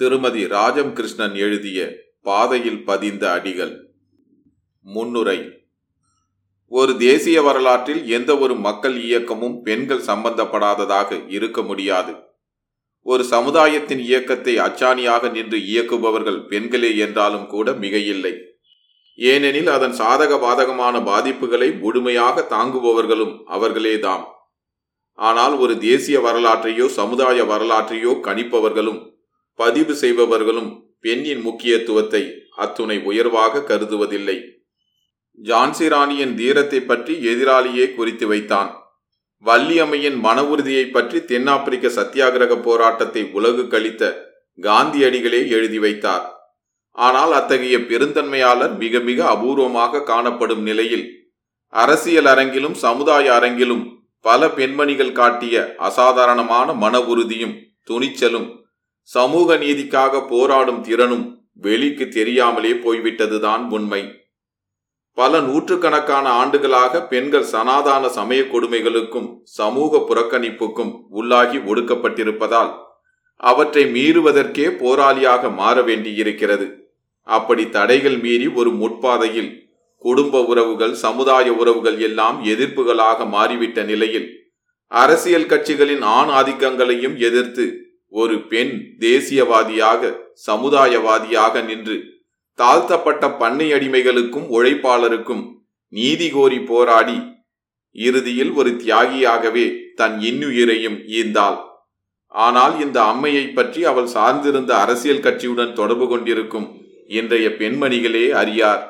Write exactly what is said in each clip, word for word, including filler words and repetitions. திருமதி ராஜம் கிருஷ்ணன் எழுதிய பாதையில் பதிந்த அடிகள். முன்னுரை. ஒரு தேசிய வரலாற்றில் எந்த ஒரு மக்கள் இயக்கமும் பெண்கள் சம்பந்தப்படாததாக இருக்க முடியாது. ஒரு சமுதாயத்தின் இயக்கத்தை அச்சாணியாக நின்று இயக்குபவர்கள் பெண்களே என்றாலும் கூட மிகையில்லை. ஏனெனில் அதன் சாதக பாதகமான பாதிப்புகளை முழுமையாக தாங்குபவர்களும் அவர்களேதாம். ஆனால் ஒரு தேசிய வரலாற்றையோ சமுதாய வரலாற்றையோ கணிப்பவர்களும் பதிவு செய்பவர்களும் பெண்ணின் முக்கியத்துவத்தை அத்துணை உயர்வாக கருதுவதில்லை. ஜான்சி ராணியின் தீரத்தை பற்றி எதிராளியே குறித்து வைத்தான். வள்ளியம்மையின் மன உறுதியை பற்றி தென்னாப்பிரிக்க சத்தியாகிரக போராட்டத்தை உலகு கழித்த காந்தியடிகளே எழுதி வைத்தார். ஆனால் அத்தகைய பெருந்தன்மையாளர் மிக மிக அபூர்வமாக காணப்படும் நிலையில் அரசியல் அரங்கிலும் சமுதாய அரங்கிலும் பல பெண்மணிகள் காட்டிய அசாதாரணமான மன உறுதியும் துணிச்சலும் சமூக நீதிக்காக போராடும் திறனும் வெளிக்கு தெரியாமலே போய்விட்டதுதான் உண்மை. பல நூற்றுக்கணக்கான ஆண்டுகளாக பெண்கள் சனாதான சமய கொடுமைகளுக்கும் சமூக புறக்கணிப்புக்கும் உள்ளாகி ஒடுக்கப்பட்டிருப்பதால் அவற்றை மீறுவதற்கே போராளியாக மாற வேண்டியிருக்கிறது. அப்படி தடைகள் மீறி ஒரு முற்பாதையில் குடும்ப உறவுகள் சமுதாய உறவுகள் எல்லாம் எதிர்ப்புகளாக மாறிவிட்ட நிலையில் அரசியல் கட்சிகளின் ஆண் ஆதிக்கங்களையும் எதிர்த்து ஒரு பெண் தேசியவாதியாக சமுதாயவாதியாக நின்று தாழ்த்தப்பட்ட பண்ணை அடிமைகளுக்கும் உழைப்பாளருக்கும் நீதி கோரி போராடி இறுதியில் ஒரு தியாகியாகவே தன் இன்னுயிரையும் ஈந்தாள். ஆனால் இந்த அம்மையை பற்றி அவள் சார்ந்திருந்த அரசியல் கட்சியுடன் தொடர்பு கொண்டிருக்கும் இன்றைய பெண்மணிகளே அறியார்.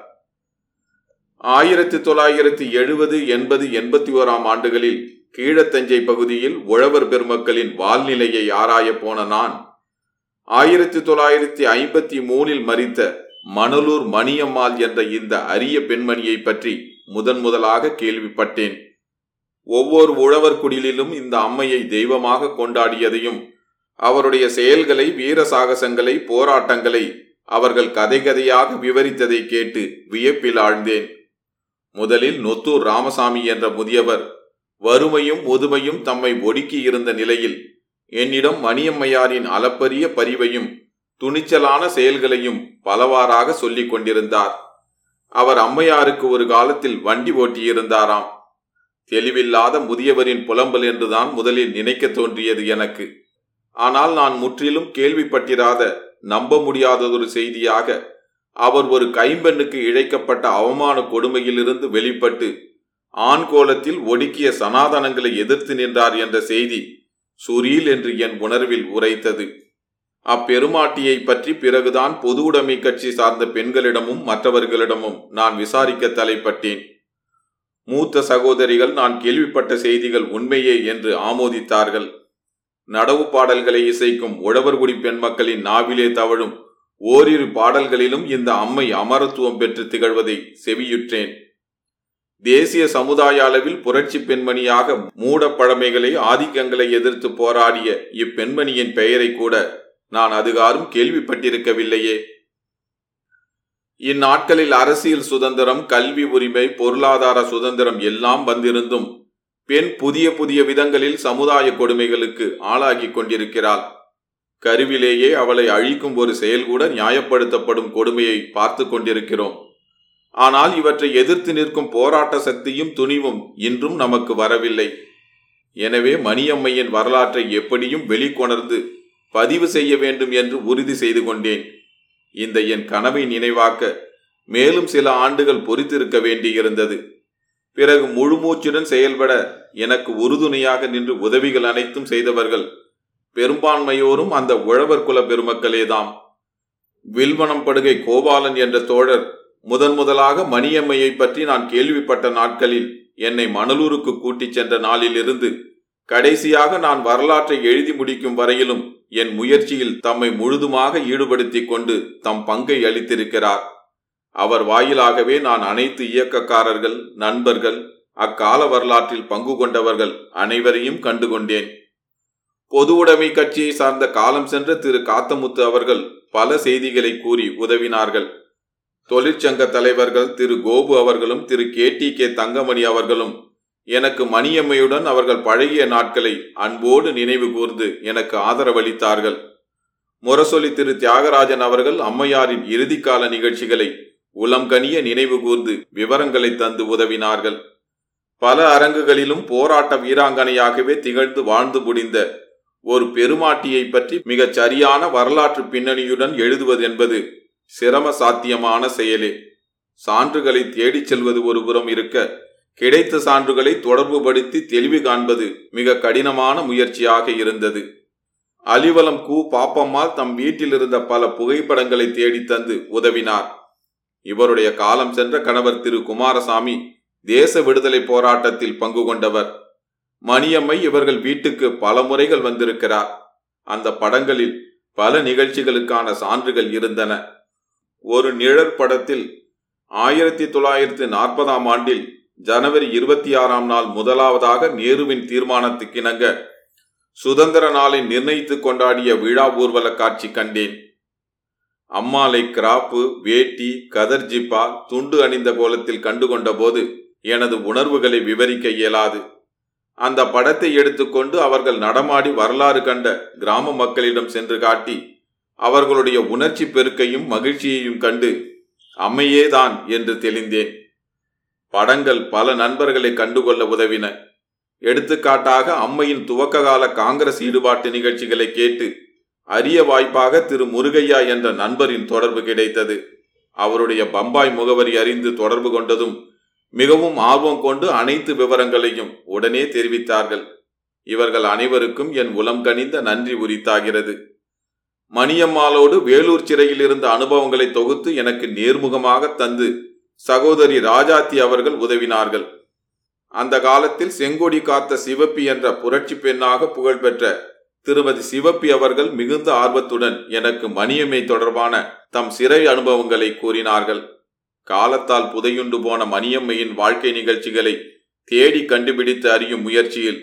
ஆயிரத்தி தொள்ளாயிரத்தி எழுபது எண்பது எண்பத்தி ஓராம் ஆண்டுகளில் கீழத்தஞ்சை பகுதியில் உழவர் பெருமக்களின் வாழ்நிலையை ஆராய போன நான் ஆயிரத்தி தொள்ளாயிரத்தி ஐம்பத்தி மூணில் மரித்த மணலூர் மணியம்மாள் என்ற இந்த அரிய பெண்மணியை பற்றி முதன் முதலாக கேள்விப்பட்டேன். ஒவ்வொரு உழவர் குடிலிலும் இந்த அம்மையை தெய்வமாக கொண்டாடியதையும் அவருடைய செயல்களை வீர சாகசங்களை போராட்டங்களை அவர்கள் கதை கதையாக விவரித்ததை கேட்டு வியப்பில் ஆழ்ந்தேன். முதலில் நொத்தூர் ராமசாமி என்ற முதியவர் வறுமையும் முதுமையும் தம்மை ஒடுக்கியிருந்த நிலையில் என்னிடம் மணியம்மையாரின் அளப்பரிய பரிவையும் துணிச்சலான செயல்களையும் பலவாறாக சொல்லிக் கொண்டிருந்தார். அவர் அம்மையாருக்கு ஒரு காலத்தில் வண்டி ஓட்டியிருந்தாராம். தெளிவில்லாத முதியவரின் புலம்பல் என்றுதான் முதலில் நினைக்க தோன்றியது எனக்கு. ஆனால் நான் முற்றிலும் கேள்விப்பட்டிராத நம்ப முடியாததொரு செய்தியாக அவர் ஒரு கைம்பெண்ணுக்கு இழைக்கப்பட்ட அவமான கொடுமையிலிருந்து வெளிப்பட்டு ஆண் கோலத்தில் ஒடுக்கிய சனாதனங்களை எதிர்த்து நின்றார் என்ற செய்தி சுரீல் என்று என் உணர்வில் உரைத்தது. அப்பெருமாட்டியை பற்றி பிறகுதான் பொது உடைமை கட்சி சார்ந்த பெண்களிடமும் மற்றவர்களிடமும் நான் விசாரிக்க தலைப்பட்டேன். மூத்த சகோதரிகள் நான் கேள்விப்பட்ட செய்திகள் உண்மையே என்று ஆமோதித்தார்கள். நடவு பாடல்களை இசைக்கும் உழவர்குடி பெண் மக்களின் நாவிலே தவழும் ஓரிரு பாடல்களிலும் இந்த அம்மை அமரத்துவம் பெற்று திகழ்வதை செவியுற்றேன். தேசிய சமுதாய அளவில் புரட்சி பெண்மணியாக மூடப்பழமைகளை ஆதிக்கங்களை எதிர்த்து போராடிய இப்பெண்மணியின் பெயரை கூட நான் அதுகாரும் கேள்விப்பட்டிருக்கவில்லையே. இந்நாட்களில் அரசியல் சுதந்திரம் கல்வி உரிமை பொருளாதார சுதந்திரம் எல்லாம் வந்திருந்தும் பெண் புதிய புதிய விதங்களில் சமுதாய கொடுமைகளுக்கு ஆளாகி கொண்டிருக்கிறாள். கருவிலேயே அவளை அழிக்கும் ஒரு செயல் கூட நியாயப்படுத்தப்படும் கொடுமையை பார்த்து கொண்டிருக்கிறோம். ஆனால் இவற்றை எதிர்த்து நிற்கும் போராட்ட சக்தியும் துணிவும் இன்றும் நமக்கு வரவில்லை. எனவே மணியம்மையின் வரலாற்றை எப்படியும் வெளிக்கொணர்ந்து பதிவு செய்ய வேண்டும் என்று உறுதி செய்து கொண்டேன். இந்த என் கனவை நினைவாக்க மேலும் சில ஆண்டுகள் பொறுத்திருக்க வேண்டியிருந்தது. பிறகு முழுமூச்சுடன் செயல்பட எனக்கு உறுதுணையாக நின்று உதவிகள் அனைத்தும் செய்தவர்கள் பெரும்பான்மையோரும் அந்த உழவர் குல பெருமக்களேதாம். வில்வணம் படுகை கோபாலன் என்ற தோழர் முதன் முதலாக மணியம்மையை பற்றி நான் கேள்விப்பட்ட நாட்களில் என்னை மணலூருக்கு கூட்டிச் சென்ற நாளிலிருந்து கடைசியாக நான் வரலாற்றை எழுதி முடிக்கும் வரையிலும் என் முயற்சியில் தம்மை முழுதுமாக ஈடுபடுத்தி கொண்டு தம் பங்கை அளித்திருக்கிறார். அவர் வாயிலாகவே நான் அனைத்து இயக்கக்காரர்கள் நண்பர்கள் அக்கால வரலாற்றில் பங்கு கொண்டவர்கள் அனைவரையும் கண்டுகொண்டேன். பொது உடைமை கட்சியை சார்ந்த காலம் சென்ற திரு காத்தமுத்து அவர்கள் பல செய்திகளை கூறி உதவினார்கள். தொழிற்சங்க தலைவர்கள் திரு கோபு அவர்களும் திரு கே தங்கமணி அவர்களும் எனக்கு மணியம்மையுடன் அவர்கள் பழகிய நாட்களை அன்போடு நினைவு கூர்ந்து எனக்கு ஆதரவளித்தார்கள். முரசொலி திரு தியாகராஜன் அவர்கள் அம்மையாரின் இறுதிக்கால நிகழ்ச்சிகளை உளம் கனிய நினைவு கூர்ந்து விவரங்களை தந்து உதவினார்கள். பல அரங்குகளிலும் போராட்ட வீராங்கனையாகவே திகழ்ந்து வாழ்ந்து முடிந்த ஒரு பெருமாட்டியை பற்றி மிகச் சரியான வரலாற்று பின்னணியுடன் எழுதுவது என்பது சிரம சாத்தியமான செயலே. சான்றுகளை தேடிச் செல்வது ஒரு புறம் இருக்க, கிடைத்த சான்றுகளை தொடர்பு படுத்தி தெளிவு காண்பது மிக கடினமான முயற்சியாக இருந்தது. அலிவளம் கூ பாப்பம்மா தம் வீட்டில் இருந்த பல புகைப்படங்களை தேடித்தந்து உதவினார். இவருடைய காலம் சென்ற கணவர் திரு குமாரசாமி தேச விடுதலை போராட்டத்தில் பங்கு கொண்டவர். மணியம்மை இவர்கள் வீட்டுக்கு பல முறைகள் வந்திருக்கிறார். அந்த படங்களில் பல நிகழ்ச்சிகளுக்கான சான்றுகள் இருந்தன. ஒரு நிழற் படத்தில் ஆயிரத்தி தொள்ளாயிரத்தி நாற்பதாம் ஆண்டில் ஜனவரி இருபத்தி ஆறாம் நாள் முதலாவதாக நேருவின் தீர்மானத்துக்கிணங்க சுதந்திர நாளை நிர்ணயித்து கொண்டாடிய விழா ஊர்வல காட்சி கண்டேன். அம்மாளை கிராப்பு, வேட்டி, கதர்ஜிப்பா, துண்டு அணிந்த கோலத்தில் கண்டுகொண்ட போது எனது உணர்வுகளை விவரிக்க இயலாது. அந்த படத்தை எடுத்துக்கொண்டு அவர்கள் நடமாடி வரலாறு கண்ட கிராம மக்களிடம் சென்று காட்டி அவர்களுடைய உணர்ச்சி பெருக்கையும் மகிழ்ச்சியையும் கண்டு அம்மையேதான் என்று தெளிந்தேன். படங்கள் பல நண்பர்களை கண்டுகொள்ள உதவின. எடுத்துக்காட்டாக அம்மையின் துவக்க கால காங்கிரஸ் ஈடுபாட்டு நிகழ்ச்சிகளை கேட்டு அரிய வாய்ப்பாக திரு முருகையா என்ற நண்பரின் தொடர்பு கிடைத்தது. அவருடைய பம்பாய் முகவரி அறிந்து தொடர்பு கொண்டதும் மிகவும் ஆர்வம் கொண்டு அனைத்து விவரங்களையும் உடனே தெரிவித்தார்கள். இவர்கள் அனைவருக்கும் என் உளம் கனிந்த நன்றி உரித்தாகிறது. மணியம்மாளோடு வேலூர் சிறையில் இருந்த அனுபவங்களை தொகுத்து எனக்கு நேர்முகமாக தந்து சகோதரி ராஜாத்தி அவர்கள் உதவினார்கள். அந்த காலத்தில் செங்கொடி காத்த சிவப்பி என்ற புரட்சி பெண்ணாக புகழ்பெற்ற திருமதி சிவப்பி அவர்கள் மிகுந்த ஆர்வத்துடன் எனக்கு மணியம்மை தொடர்பான தம் சிறை அனுபவங்களை கூறினார்கள். காலத்தால் புதையுண்டு போன மணியம்மையின் வாழ்க்கை நிகழ்ச்சிகளை தேடி கண்டுபிடித்து அறியும் முயற்சியில்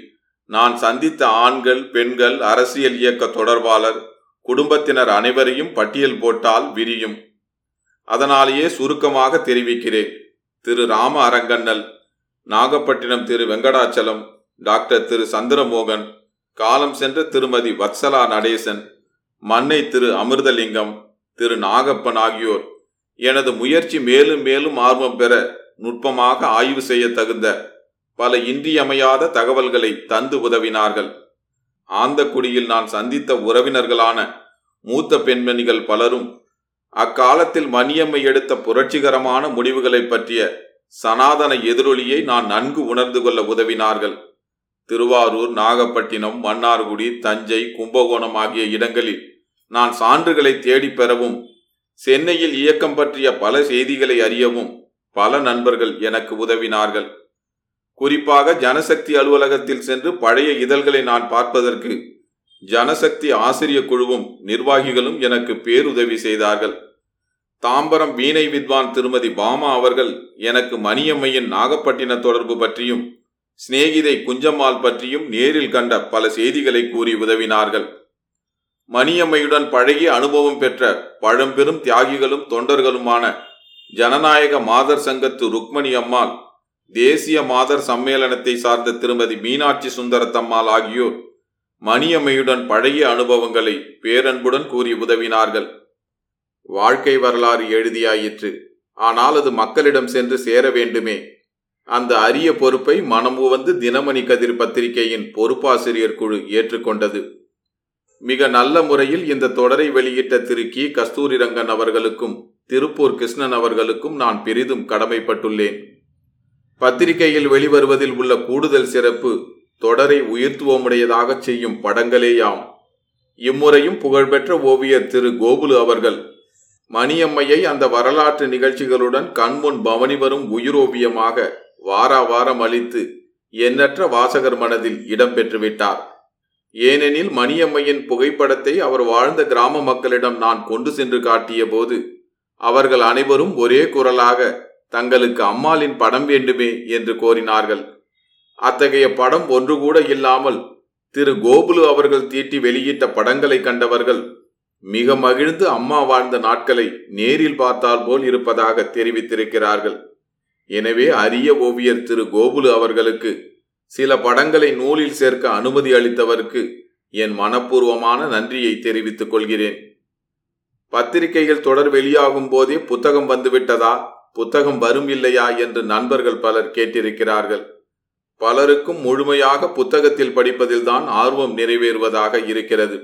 நான் சந்தித்த ஆண்கள், பெண்கள், அரசியல் இயக்க தொடர்பாளர், குடும்பத்தினர் அனைவரையும் பட்டியல் போட்டால் விரியும். அதனாலேயே சுருக்கமாக தெரிவிக்கிறேன். திரு ராம அரங்கண்ணன், நாகப்பட்டினம் திரு வெங்கடாச்சலம், டாக்டர் திரு சந்திரமோகன், காலம் சென்ற திருமதி வத்சலா நடேசன், மன்னை திரு அமிர்தலிங்கம், திரு நாகப்பன் ஆகியோர் எனது முயற்சி மேலும் மேலும் ஆர்வம் பெற நுட்பமாக ஆய்வு செய்ய தகுந்த பல இன்றியமையாத தகவல்களை தந்து உதவினார்கள். ஆந்தக்குடியில் நான் சந்தித்த உறவினர்களான மூத்த பெண்மணிகள் பலரும் அக்காலத்தில் மணியம்மை எடுத்த புரட்சிகரமான முடிவுகளை பற்றிய சனாதன எதிரொலியை நான் நன்கு உணர்ந்து கொள்ள உதவினார்கள். திருவாரூர், நாகப்பட்டினம், மன்னார்குடி, தஞ்சை, கும்பகோணம் ஆகிய இடங்களில் நான் சான்றுகளை தேடி பெறவும் சென்னையில் இயக்கம் பற்றிய பல செய்திகளை அறியவும் பல நண்பர்கள் எனக்கு உதவினார்கள். குறிப்பாக ஜனசக்தி அலுவலகத்தில் சென்று பழைய இதழ்களை நான் பார்ப்பதற்கு ஜனசக்தி ஆசிரிய குழுவும் நிர்வாகிகளும் எனக்கு பேருதவி செய்தார்கள். தாம்பரம் வீணை வித்வான் திருமதி பாமா அவர்கள் எனக்கு மணியம்மையின் நாகப்பட்டின தொடர்பு பற்றியும் சிநேகிதை குஞ்சம்மாள் பற்றியும் நேரில் கண்ட பல செய்திகளை கூறி உதவினார்கள். மணியம்மையுடன் பழகி அனுபவம் பெற்ற பழம்பெரும் தியாகிகளும் தொண்டர்களுமான ஜனநாயக மாதர் சங்கத்து ருக்மணி அம்மாள், தேசிய மாதர் சம்மேளனத்தை சார்ந்த திருமதி மீனாட்சி சுந்தரத்தம்மாள் ஆகியோர் மணியம்மையுடன் பழகிய அனுபவங்களை பேரன்புடன் கூறி உதவினார்கள். வாழ்க்கை வரலாறு எழுதியாயிற்று. ஆனால் அது மக்களிடம் சென்று சேர வேண்டுமே. அந்த அரிய பொறுப்பை மனமுவந்து தினமணி கதிர் பத்திரிகையின் பொறுப்பாசிரியர் குழு ஏற்றுக்கொண்டது. மிக நல்ல முறையில் இந்த தொடரை வெளியிட்ட திரு கே கஸ்தூரி ரங்கன் அவர்களுக்கும் திருப்பூர் கிருஷ்ணன் அவர்களுக்கும் நான் பெரிதும் கடமைப்பட்டுள்ளேன். பத்திரிகையில் வெளிவருவதில் உள்ள கூடுதல் சிறப்பு தொடரை உயிர்த்துவமுடையதாக செய்யும் படங்களேயாம். இம்முறையும் புகழ்பெற்ற ஓவியர் திரு கோபுலு அவர்கள் மணியம்மையை அந்த வரலாற்று நிகழ்ச்சிகளுடன் கண்முன் பவனி வரும் உயிரோவியமாக வாரா வாரம் அளித்து எண்ணற்ற வாசகர் மனதில் இடம்பெற்று விட்டார். ஏனெனில் மணியம்மையின் புகைப்படத்தை அவர் வாழ்ந்த கிராம மக்களிடம் நான் கொண்டு சென்று காட்டிய போது அவர்கள் அனைவரும் ஒரே குரலாக தங்களுக்கு அம்மாளின் படம் வேண்டுமே என்று கோரினார்கள். அத்தகைய படம் ஒன்று கூட இல்லாமல் திரு கோகுலு அவர்கள் தீட்டி வெளியிட்ட படங்களை கண்டவர்கள் மிக மகிழ்ந்து அம்மா வாழ்ந்த நாட்களை நேரில் பார்த்தால் போல் இருப்பதாக தெரிவித்திருக்கிறார்கள். எனவே அரிய ஓவியர் திரு கோகுலு அவர்களுக்கு சில படங்களை நூலில் சேர்க்க அனுமதி அளித்தவருக்கு என் மனப்பூர்வமான நன்றியை தெரிவித்துக் கொள்கிறேன். பத்திரிகைகள் தொடர் வெளியாகும் போதே புத்தகம் வந்துவிட்டதா, புத்தகம் வரும் இல்லையா என்று நண்பர்கள் பலர் கேட்டிருக்கிறார்கள். பலருக்கும் முழுமையாக புத்தகத்தில் படிப்பதில்தான் ஆர்வம் நிறைவேறுவதாக இருக்கிறது.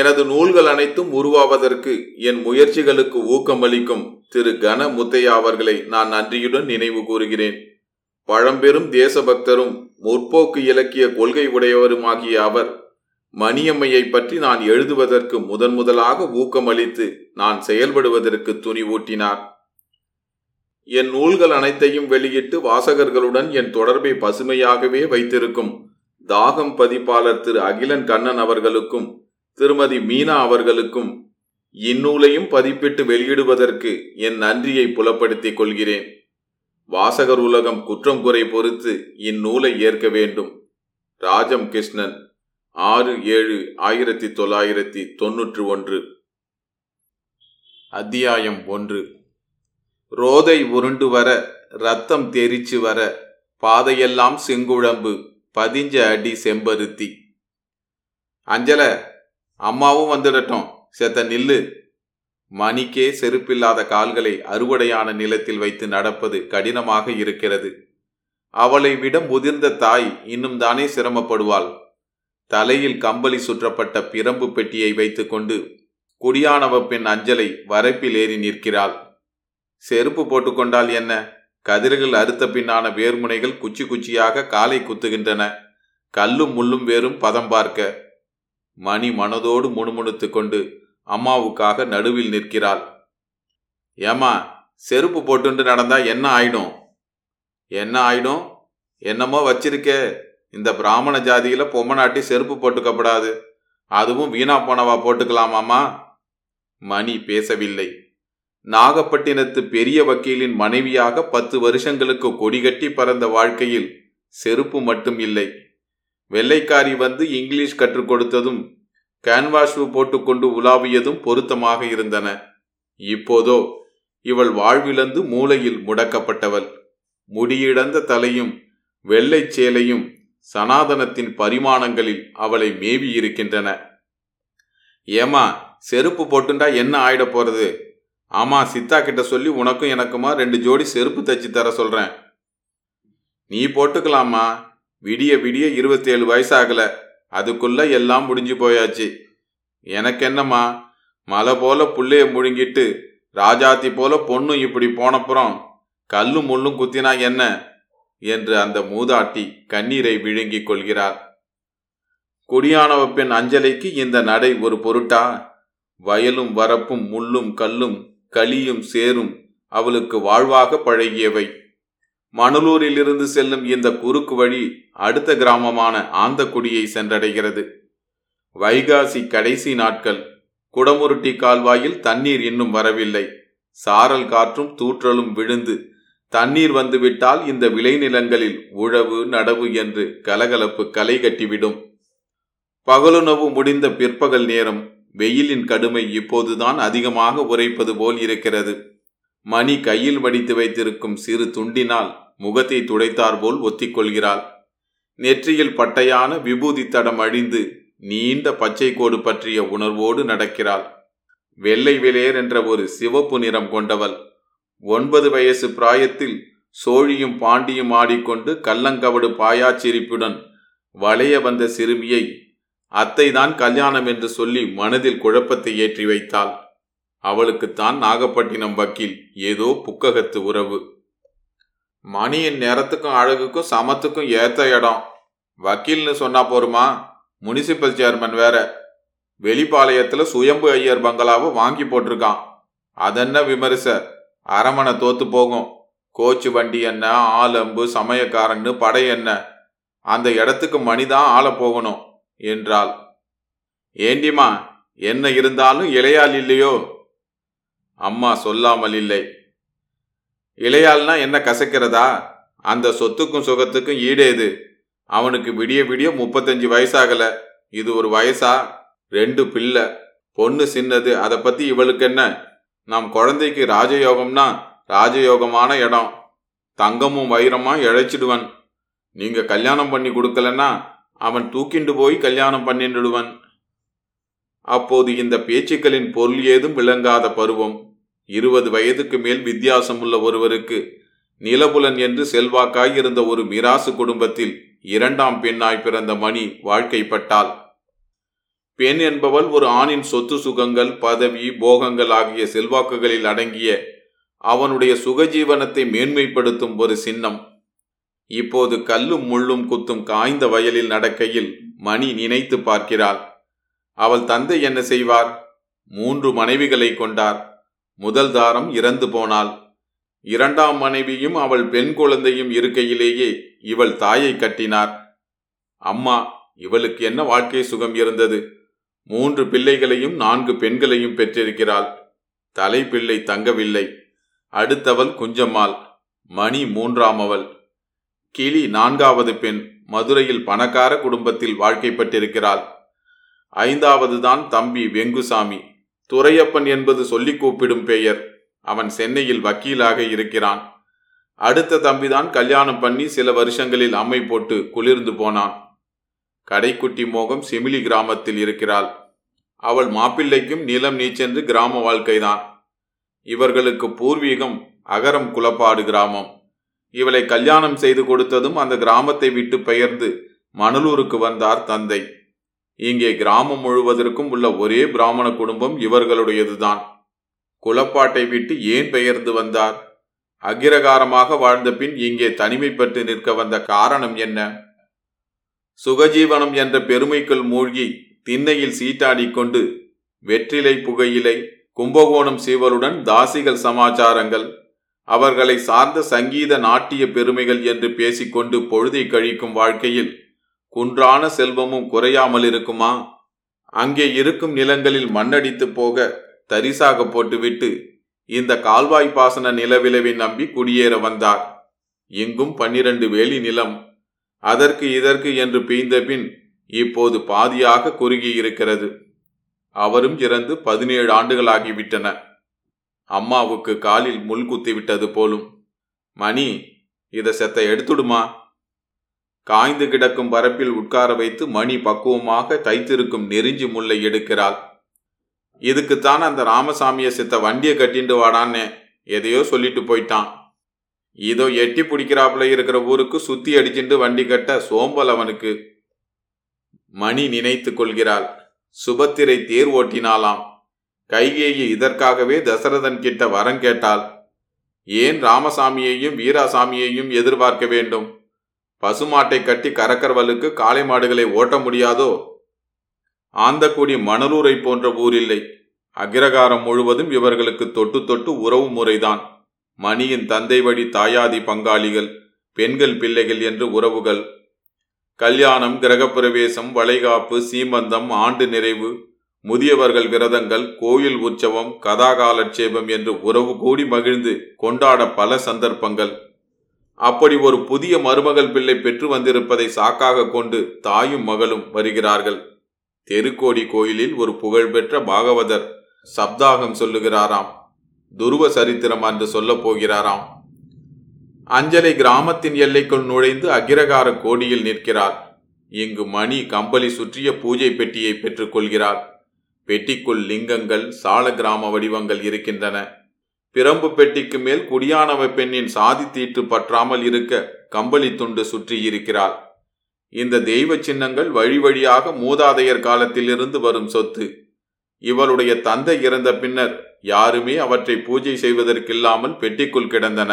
எனது நூல்கள் அனைத்தும் உருவாவதற்கு என் முயற்சிகளுக்கு ஊக்கமளிக்கும் திரு கண முத்தையா அவர்களை நான் நன்றியுடன் நினைவு கூறுகிறேன். பழம்பெரும் தேசபக்தரும் முற்போக்கு இலக்கிய கொள்கை உடையவருமாகிய அவர் மணியம்மையை பற்றி நான் எழுதுவதற்கு முதன் முதலாக ஊக்கமளித்து நான் செயல்படுவதற்கு துணிவூட்டினார். என் நூல்கள் அனைத்தையும் வெளியிட்டு வாசகர்களுடன் என் தொடர்பை பசுமையாகவே வைத்திருக்கும் தாகம் பதிப்பாளர் திரு அகிலன் கண்ணன் அவர்களுக்கும் திருமதி மீனா அவர்களுக்கும் இந்நூலையும் பதிப்பிட்டு வெளியிடுவதற்கு என் நன்றியை புலப்படுத்திக் கொள்கிறேன். வாசகர் உலகம் குற்றம் குறை பொறுத்து இந்நூலை ஏற்க வேண்டும். ராஜம் கிருஷ்ணன், ஆறு ஏழு ஆயிரத்தி தொள்ளாயிரத்தி தொன்னூற்று ஒன்று. அத்தியாயம் ஒன்று. ரோதை உருண்டு வர, ரத்தம் தெரிச்சு வர, பாதையெல்லாம் செங்குழம்பு, பதிஞ்ச அடி செம்பருத்தி. அஞ்சல, அம்மாவும் வந்துடட்டும், செத்த நில்லு. மணிக்கே செருப்பில்லாத கால்களை அறுவடையான நிலத்தில் வைத்து நடப்பது கடினமாக இருக்கிறது. அவளை விட முதிர்ந்த தாய் இன்னும் தானே சிரமப்படுவாள். தலையில் கம்பளி சுற்றப்பட்ட பிரம்பு பெட்டியை வைத்துக்கொண்டு குடியானவ பெண் அஞ்சலை வரப்பில் ஏறி நிற்கிறாள். செருப்பு போட்டுக்கொண்டால் என்ன, கதிர்கள் அறுத்த பின்னான வேர்முனைகள் குச்சி குச்சியாக காலை குத்துகின்றன. கல்லும் முள்ளும் வேறும் பதம் பார்க்க. மணி மனதோடு முணுமுணுத்து கொண்டு அம்மாவுக்காக நடுவில் நிற்கிறாள். ஏமா, செருப்பு போட்டுண்டு நடந்தா என்ன ஆயிடும்? என்ன ஆயிடும்? என்னமோ வச்சிருக்க. இந்த பிராமண ஜாதியில பொம்மநாட்டி செருப்பு போட்டுக்கப்படாது, அதுவும் வீணா போனவா போட்டுக்கலாமாம்மா? மணி பேசவில்லை. நாகப்பட்டினத்து பெரிய வக்கீலின் மனைவியாக பத்து வருஷங்களுக்கு கொடிகட்டி பறந்த வாழ்க்கையில் செருப்பு மட்டும் இல்லை. வெள்ளைக்காரி வந்து இங்கிலீஷ் கற்றுக் கொடுத்ததும் கேன்வாஷு போட்டுக்கொண்டு உலாவியதும் பொருத்தமாக இருந்தன. இப்போதோ இவள் வாழ்விழந்து மூளையில் முடக்கப்பட்டவள். முடியிழந்த தலையும் வெள்ளை சேலையும் சனாதனத்தின் பரிமாணங்களில் அவளை மேவி இருக்கின்றன. ஏமா, செருப்பு போட்டுண்டா என்ன ஆயிட போறது? ஆமா, சித்தா கிட்ட சொல்லி உனக்கும் எனக்குமா ரெண்டு ஜோடி செருப்பு தச்சு தர சொல்றேன். நீ போட்டுக்கலாமா, விடிய விடிய இருபத்தேழு வயசாகல, அதுக்குள்ள எல்லாம் முடிஞ்சு போயாச்சு. எனக்கென்னம்மா, மலை போல புள்ளைய முழுங்கிட்டு ராஜாத்தி போல பொண்ணும் இப்படி போனப்புறம் கல்லும் முள்ளும் குத்தினா என்ன என்று அந்த மூதாட்டி கண்ணீரை விழுங்கிக் கொள்கிறார். குடியானவ பெண் அஞ்சலைக்கு இந்த நடை ஒரு பொருட்டா? வயலும் வரப்பும் முள்ளும் கல்லும் களியும் சேரும் அவளுக்கு வாழ்வாக பழகியவை. மணலூரிலிருந்து செல்லும் இந்த குறுக்கு வழி அடுத்த கிராமமான ஆந்தக்குடியை சென்றடைகிறது. வைகாசி கடைசி நாட்கள். குடமுருட்டி கால்வாயில் தண்ணீர் இன்னும் வரவில்லை. சாரல் காற்றும் தூற்றலும் விழுந்து தண்ணீர் வந்துவிட்டால் இந்த விளைநிலங்களில் உழவு நடவு என்று கலகலப்பு களை கட்டிவிடும். பகலுணவு முடிந்த பிற்பகல் நேரம். வெயிலின் கடுமை இப்போதுதான் அதிகமாக உரைப்பது போல் இருக்கிறது. மணி கையில் வடித்து வைத்திருக்கும் சிறு துண்டினால் முகத்தை துடைத்தாற்போல் ஒத்திக்கொள்கிறாள். நெற்றியில் பட்டையான விபூதி தடம் அழிந்து நீண்ட பச்சை கோடு பற்றிய உணர்வோடு நடக்கிறாள். வெள்ளை விலையர் என்ற ஒரு சிவப்பு நிறம் கொண்டவள். ஒன்பது வயசு பிராயத்தில் சோழியும் பாண்டியும் ஆடிக்கொண்டு கள்ளங்கவடு பாயாச்சிரிப்புடன் வளைய வந்த சிறுமியை அத்தைதான் கல்யாணம் என்று சொல்லி மனதில் குழப்பத்தை ஏற்றி வைத்தாள். அவளுக்குத்தான் நாகப்பட்டினம் வக்கீல் ஏதோ புக்ககத்து உறவு. மணியின் நேரத்துக்கும் அழகுக்கும் சமத்துக்கும் ஏற்ற இடம். வக்கீல்னு சொன்னா போருமா? முனிசிபல் சேர்மன் வேற. வெளிப்பாளையத்தில் சுயம்பு ஐயர் பங்களாவை வாங்கி போட்டிருக்கான். அதென்ன விமரிச, அரமனை தோத்து போகும். கோச்சு வண்டி என்ன, ஆலம்பு சமயக்காரன்னு படை என்ன, அந்த இடத்துக்கு மணிதான் ஆள போகணும் என்றாள். ஏண்டிமா, என்ன இருந்தாலும் இளையால் இல்லையோ? அம்மா சொல்லாமல் இல்லை. இளையால்னா என்ன, கசக்கிறதா? அந்த சொத்துக்கும் சுகத்துக்கும் ஈடேது. அவனுக்கு விடிய விடிய முப்பத்தஞ்சு வயசாகல, இது ஒரு வயசா? ரெண்டு பிள்ளை, பொண்ணு சின்னது, அதை பத்தி இவளுக்கு என்ன? நம் குழந்தைக்கு ராஜயோகம்னா ராஜயோகமான இடம். தங்கமும் வைரமா இழைச்சிடுவன். நீங்க கல்யாணம் பண்ணி கொடுக்கலன்னா அவன் தூக்கிண்டு போய் கல்யாணம் பண்ணிடுவன். அப்போது இந்த பேச்சுக்களின் பொருள் ஏதும் விளங்காத பருவம். இருபது வயதுக்கு மேல் வித்தியாசம் உள்ள ஒருவருக்கு நிலபுலன் என்று செல்வாக்காய் இருந்த ஒரு மிராசு குடும்பத்தில் இரண்டாம் பெண்ணாய் பிறந்த மணி வாழ்க்கைப்பட்டாள். பெண் என்பவள் ஒரு ஆணின் சொத்து சுகங்கள், பதவி, போகங்கள் ஆகிய செல்வாக்குகளில் அடங்கிய அவனுடைய சுகஜீவனத்தை மேன்மைப்படுத்தும் ஒரு சின்னம். இப்போது கல்லும் முள்ளும் குத்தும் காய்ந்த வயலில் நடக்கையில் மணி நினைத்து பார்க்கிறாள், அவள் தந்தை என்ன செய்வார்? மூன்று மனைவிகளை கொண்டார். முதல் தாரம் இறந்து போனாள். இரண்டாம் மனைவியும் அவள் பெண் குழந்தையும் இருக்கையிலேயே இவள் தாயை கட்டினார். அம்மா, இவளுக்கு என்ன வாழ்க்கை சுகம் இருந்தது? மூன்று பிள்ளைகளையும் நான்கு பெண்களையும் பெற்றிருக்கிறாள். தலை பிள்ளை தங்கவில்லை, அடுத்தவள் குஞ்சம்மாள், மணி மூன்றாமவள். கிளி நான்காவது பெண், மதுரையில் பணக்கார குடும்பத்தில் வாழ்க்கைப்பட்டிருக்கிறாள். ஐந்தாவது தான் தம்பி வெங்குசாமி. துரையப்பன் என்பது சொல்லி கூப்பிடும் பெயர். அவன் சென்னையில் வக்கீலாக இருக்கிறான். அடுத்த தம்பிதான் கல்யாணம் பண்ணி சில வருஷங்களில் அம்மை போட்டு குளிர்ந்து போனான். கடைக்குட்டி மோகம் சிமிலி கிராமத்தில் இருக்கிறாள். அவள் மாப்பிள்ளைக்கும் நிலம் நீச்சென்று கிராம வாழ்க்கைதான். இவர்களுக்கு பூர்வீகம் அகரம் குலப்பாடு கிராமம். இவளை கல்யாணம் செய்து கொடுத்ததும் அந்த கிராமத்தை விட்டு பெயர்ந்து மணலூருக்கு வந்தார் தந்தை. இங்கே கிராமம் முழுவதற்கும் உள்ள ஒரே பிராமண குடும்பம் இவர்களுடையதுதான். குலப்பாட்டை விட்டு ஏன் பெயர்ந்து வந்தார்? அகிரகாரமாக வாழ்ந்த பின் இங்கே தனிமைப்பட்டு நிற்க வந்த காரணம் என்ன? சுகஜீவனம் என்ற பெருமைக்குள் மூழ்கி திண்ணையில் சீட்டாடி கொண்டு வெற்றிலை புகையிலை, கும்பகோணம் சீவலுடன் தாசிகள் சமாச்சாரங்கள், அவர்களை சார்ந்த சங்கீத நாட்டிய பெருமைகள் என்று பேசிக்கொண்டு பொழுதை கழிக்கும் வாழ்க்கையில் குன்றான செல்வமும் குறையாமல் இருக்குமா? அங்கே இருக்கும் நிலங்களில் மண்ணடித்து போக தரிசாக போட்டுவிட்டு இந்த கால்வாய் பாசன நிலவிளைவை நம்பி குடியேற வந்தார். எங்கும் பன்னிரண்டு வேலி நிலம். அதற்கு இதற்கு என்று பீய்ந்த பின் இப்போது பாதியாக குறுகியிருக்கிறது. அவரும் இறந்து பதினேழு ஆண்டுகளாகிவிட்டன. அம்மாவுக்கு காலில் முள் குத்திவிட்டது போலும். மணி, இதை செத்த எடுத்துடுமா? காய்ந்து கிடக்கும் பரப்பில் உட்கார வைத்து மணி பக்குவமாக தைத்திருக்கும் நெறிஞ்சி முல்லை எடுக்கிறாள். இதுக்குத்தான் அந்த ராமசாமியை செத்த வண்டியை கட்டிண்டு வாடான்னு எதையோ சொல்லிட்டு போயிட்டான். இதோ எட்டி பிடிக்கிறாப்புல இருக்கிற ஊருக்கு சுத்தி அடிச்சுட்டு வண்டி கட்ட சோம்பல் அவனுக்கு. மணி நினைத்து கொள்கிறாள், சுபத்திரை தேர் ஓட்டினாலாம். கைகேயி இதற்காகவே தசரதன் கிட்ட வரம் கேட்டாள். ஏன் ராமசாமியையும் வீராசாமியையும் எதிர்பார்க்க வேண்டும்? பசுமாட்டை கட்டி கரக்கர்வலுக்கு காளை மாடுகளை ஓட்ட முடியாதோ? ஆந்தக்குடி மணலூரை போன்ற ஊரில்லை. அகிரகாரம் முழுவதும் இவர்களுக்கு தொட்டு தொட்டு உறவு முறைதான். மணியின் தந்தை வழி தாயாதி பங்காளிகள், பெண்கள் பிள்ளைகள் என்று உறவுகள். கல்யாணம், கிரகப்பிரவேசம், வளைகாப்பு, சீமந்தம், ஆண்டு நிறைவு, முதியவர்கள் விரதங்கள், கோயில் உற்சவம், கதாகாலட்சேபம் என்று உறவு கூடி மகிழ்ந்து கொண்டாட பல சந்தர்ப்பங்கள். அப்படி ஒரு புதிய மருமகள் பிள்ளை பெற்று வந்திருப்பதை சாக்காக கொண்டு தாயும் மகளும் வருகிறார்கள். தெருக்கோடி கோயிலில் ஒரு புகழ்பெற்ற பாகவதர் சப்தாகம் சொல்லுகிறாராம். துருவ சரித்திரம் என்று சொல்லப் போகிறாராம். அஞ்சலை கிராமத்தின் எல்லைக்குள் நுழைந்து அகிரகார கோடியில் நிற்கிறார். இங்கு மணி கம்பளி சுற்றிய பூஜை பெட்டியை பெற்றுக்கொள்கிறார். பெட்டிக்குள் லிங்கங்கள், சால கிராம வடிவங்கள் இருக்கின்றன. பிரம்பு பெட்டிக்கு மேல் குடியானவ பெண்ணின் சாதி தீற்று பற்றாமல் இருக்க கம்பளி துண்டு சுற்றியிருக்கிறார். இந்த தெய்வ சின்னங்கள் வழி வழியாக மூதாதையர் காலத்திலிருந்து வரும் சொத்து. இவளுடைய தந்தை இறந்த பின்னர் யாருமே அவற்றை பூஜை செய்வதற்கில்லாமல் பெட்டிக்குள் கிடந்தன.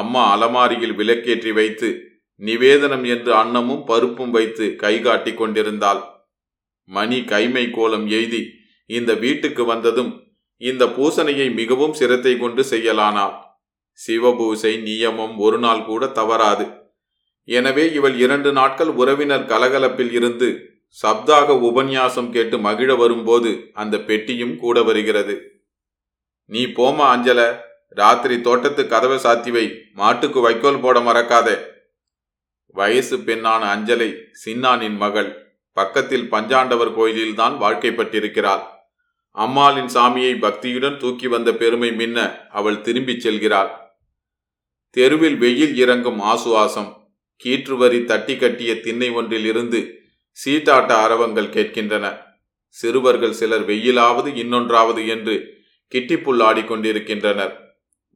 அம்மா அலமாரியில் விளக்கேற்றி வைத்து நிவேதனம் என்று அன்னமும் பருப்பும் வைத்து கைகாட்டி கொண்டிருந்தாள். மணி கைமை கோலம் எய்தி இந்த வீட்டுக்கு வந்ததும் இந்த பூசணையை மிகவும் சிரத்தை கொண்டு செய்யலானாள். சிவபூசை நியமம் ஒரு நாள் கூட தவறாது. எனவே இவள் இரண்டு நாட்கள் உறவினர் கலகலப்பில் இருந்து சப்தாக உபன்யாசம் கேட்டு மகிழ வரும்போது அந்த பெட்டியும் கூட வருகிறது. நீ போமா அஞ்சல, ராத்திரி தோட்டத்து கதவை சாத்திவை, மாட்டுக்கு வைக்கோல் போட மறக்காதே. வயசு பெண்ணான அஞ்சலை சின்னானின் மகள். பக்கத்தில் பஞ்சாண்டவர் கோயிலில்தான் வாழ்க்கைப்பட்டிருக்கிறாள். அம்மாளின் சாமியை பக்தியுடன் தூக்கி வந்த பெருமை மின்ன அவள் திரும்பிச் செல்கிறாள். தெருவில் வெயில் இறங்கும் ஆசுவாசம். கீற்றுவரி தட்டி கட்டிய திண்ணை ஒன்றில் இருந்து சீட்டாட்ட அரவங்கள் கேட்கின்றன. சிறுவர்கள் சிலர் வெயிலாவது இன்னொன்றாவது என்று கிட்டிப்புள்ளாடி கொண்டிருக்கின்றனர்.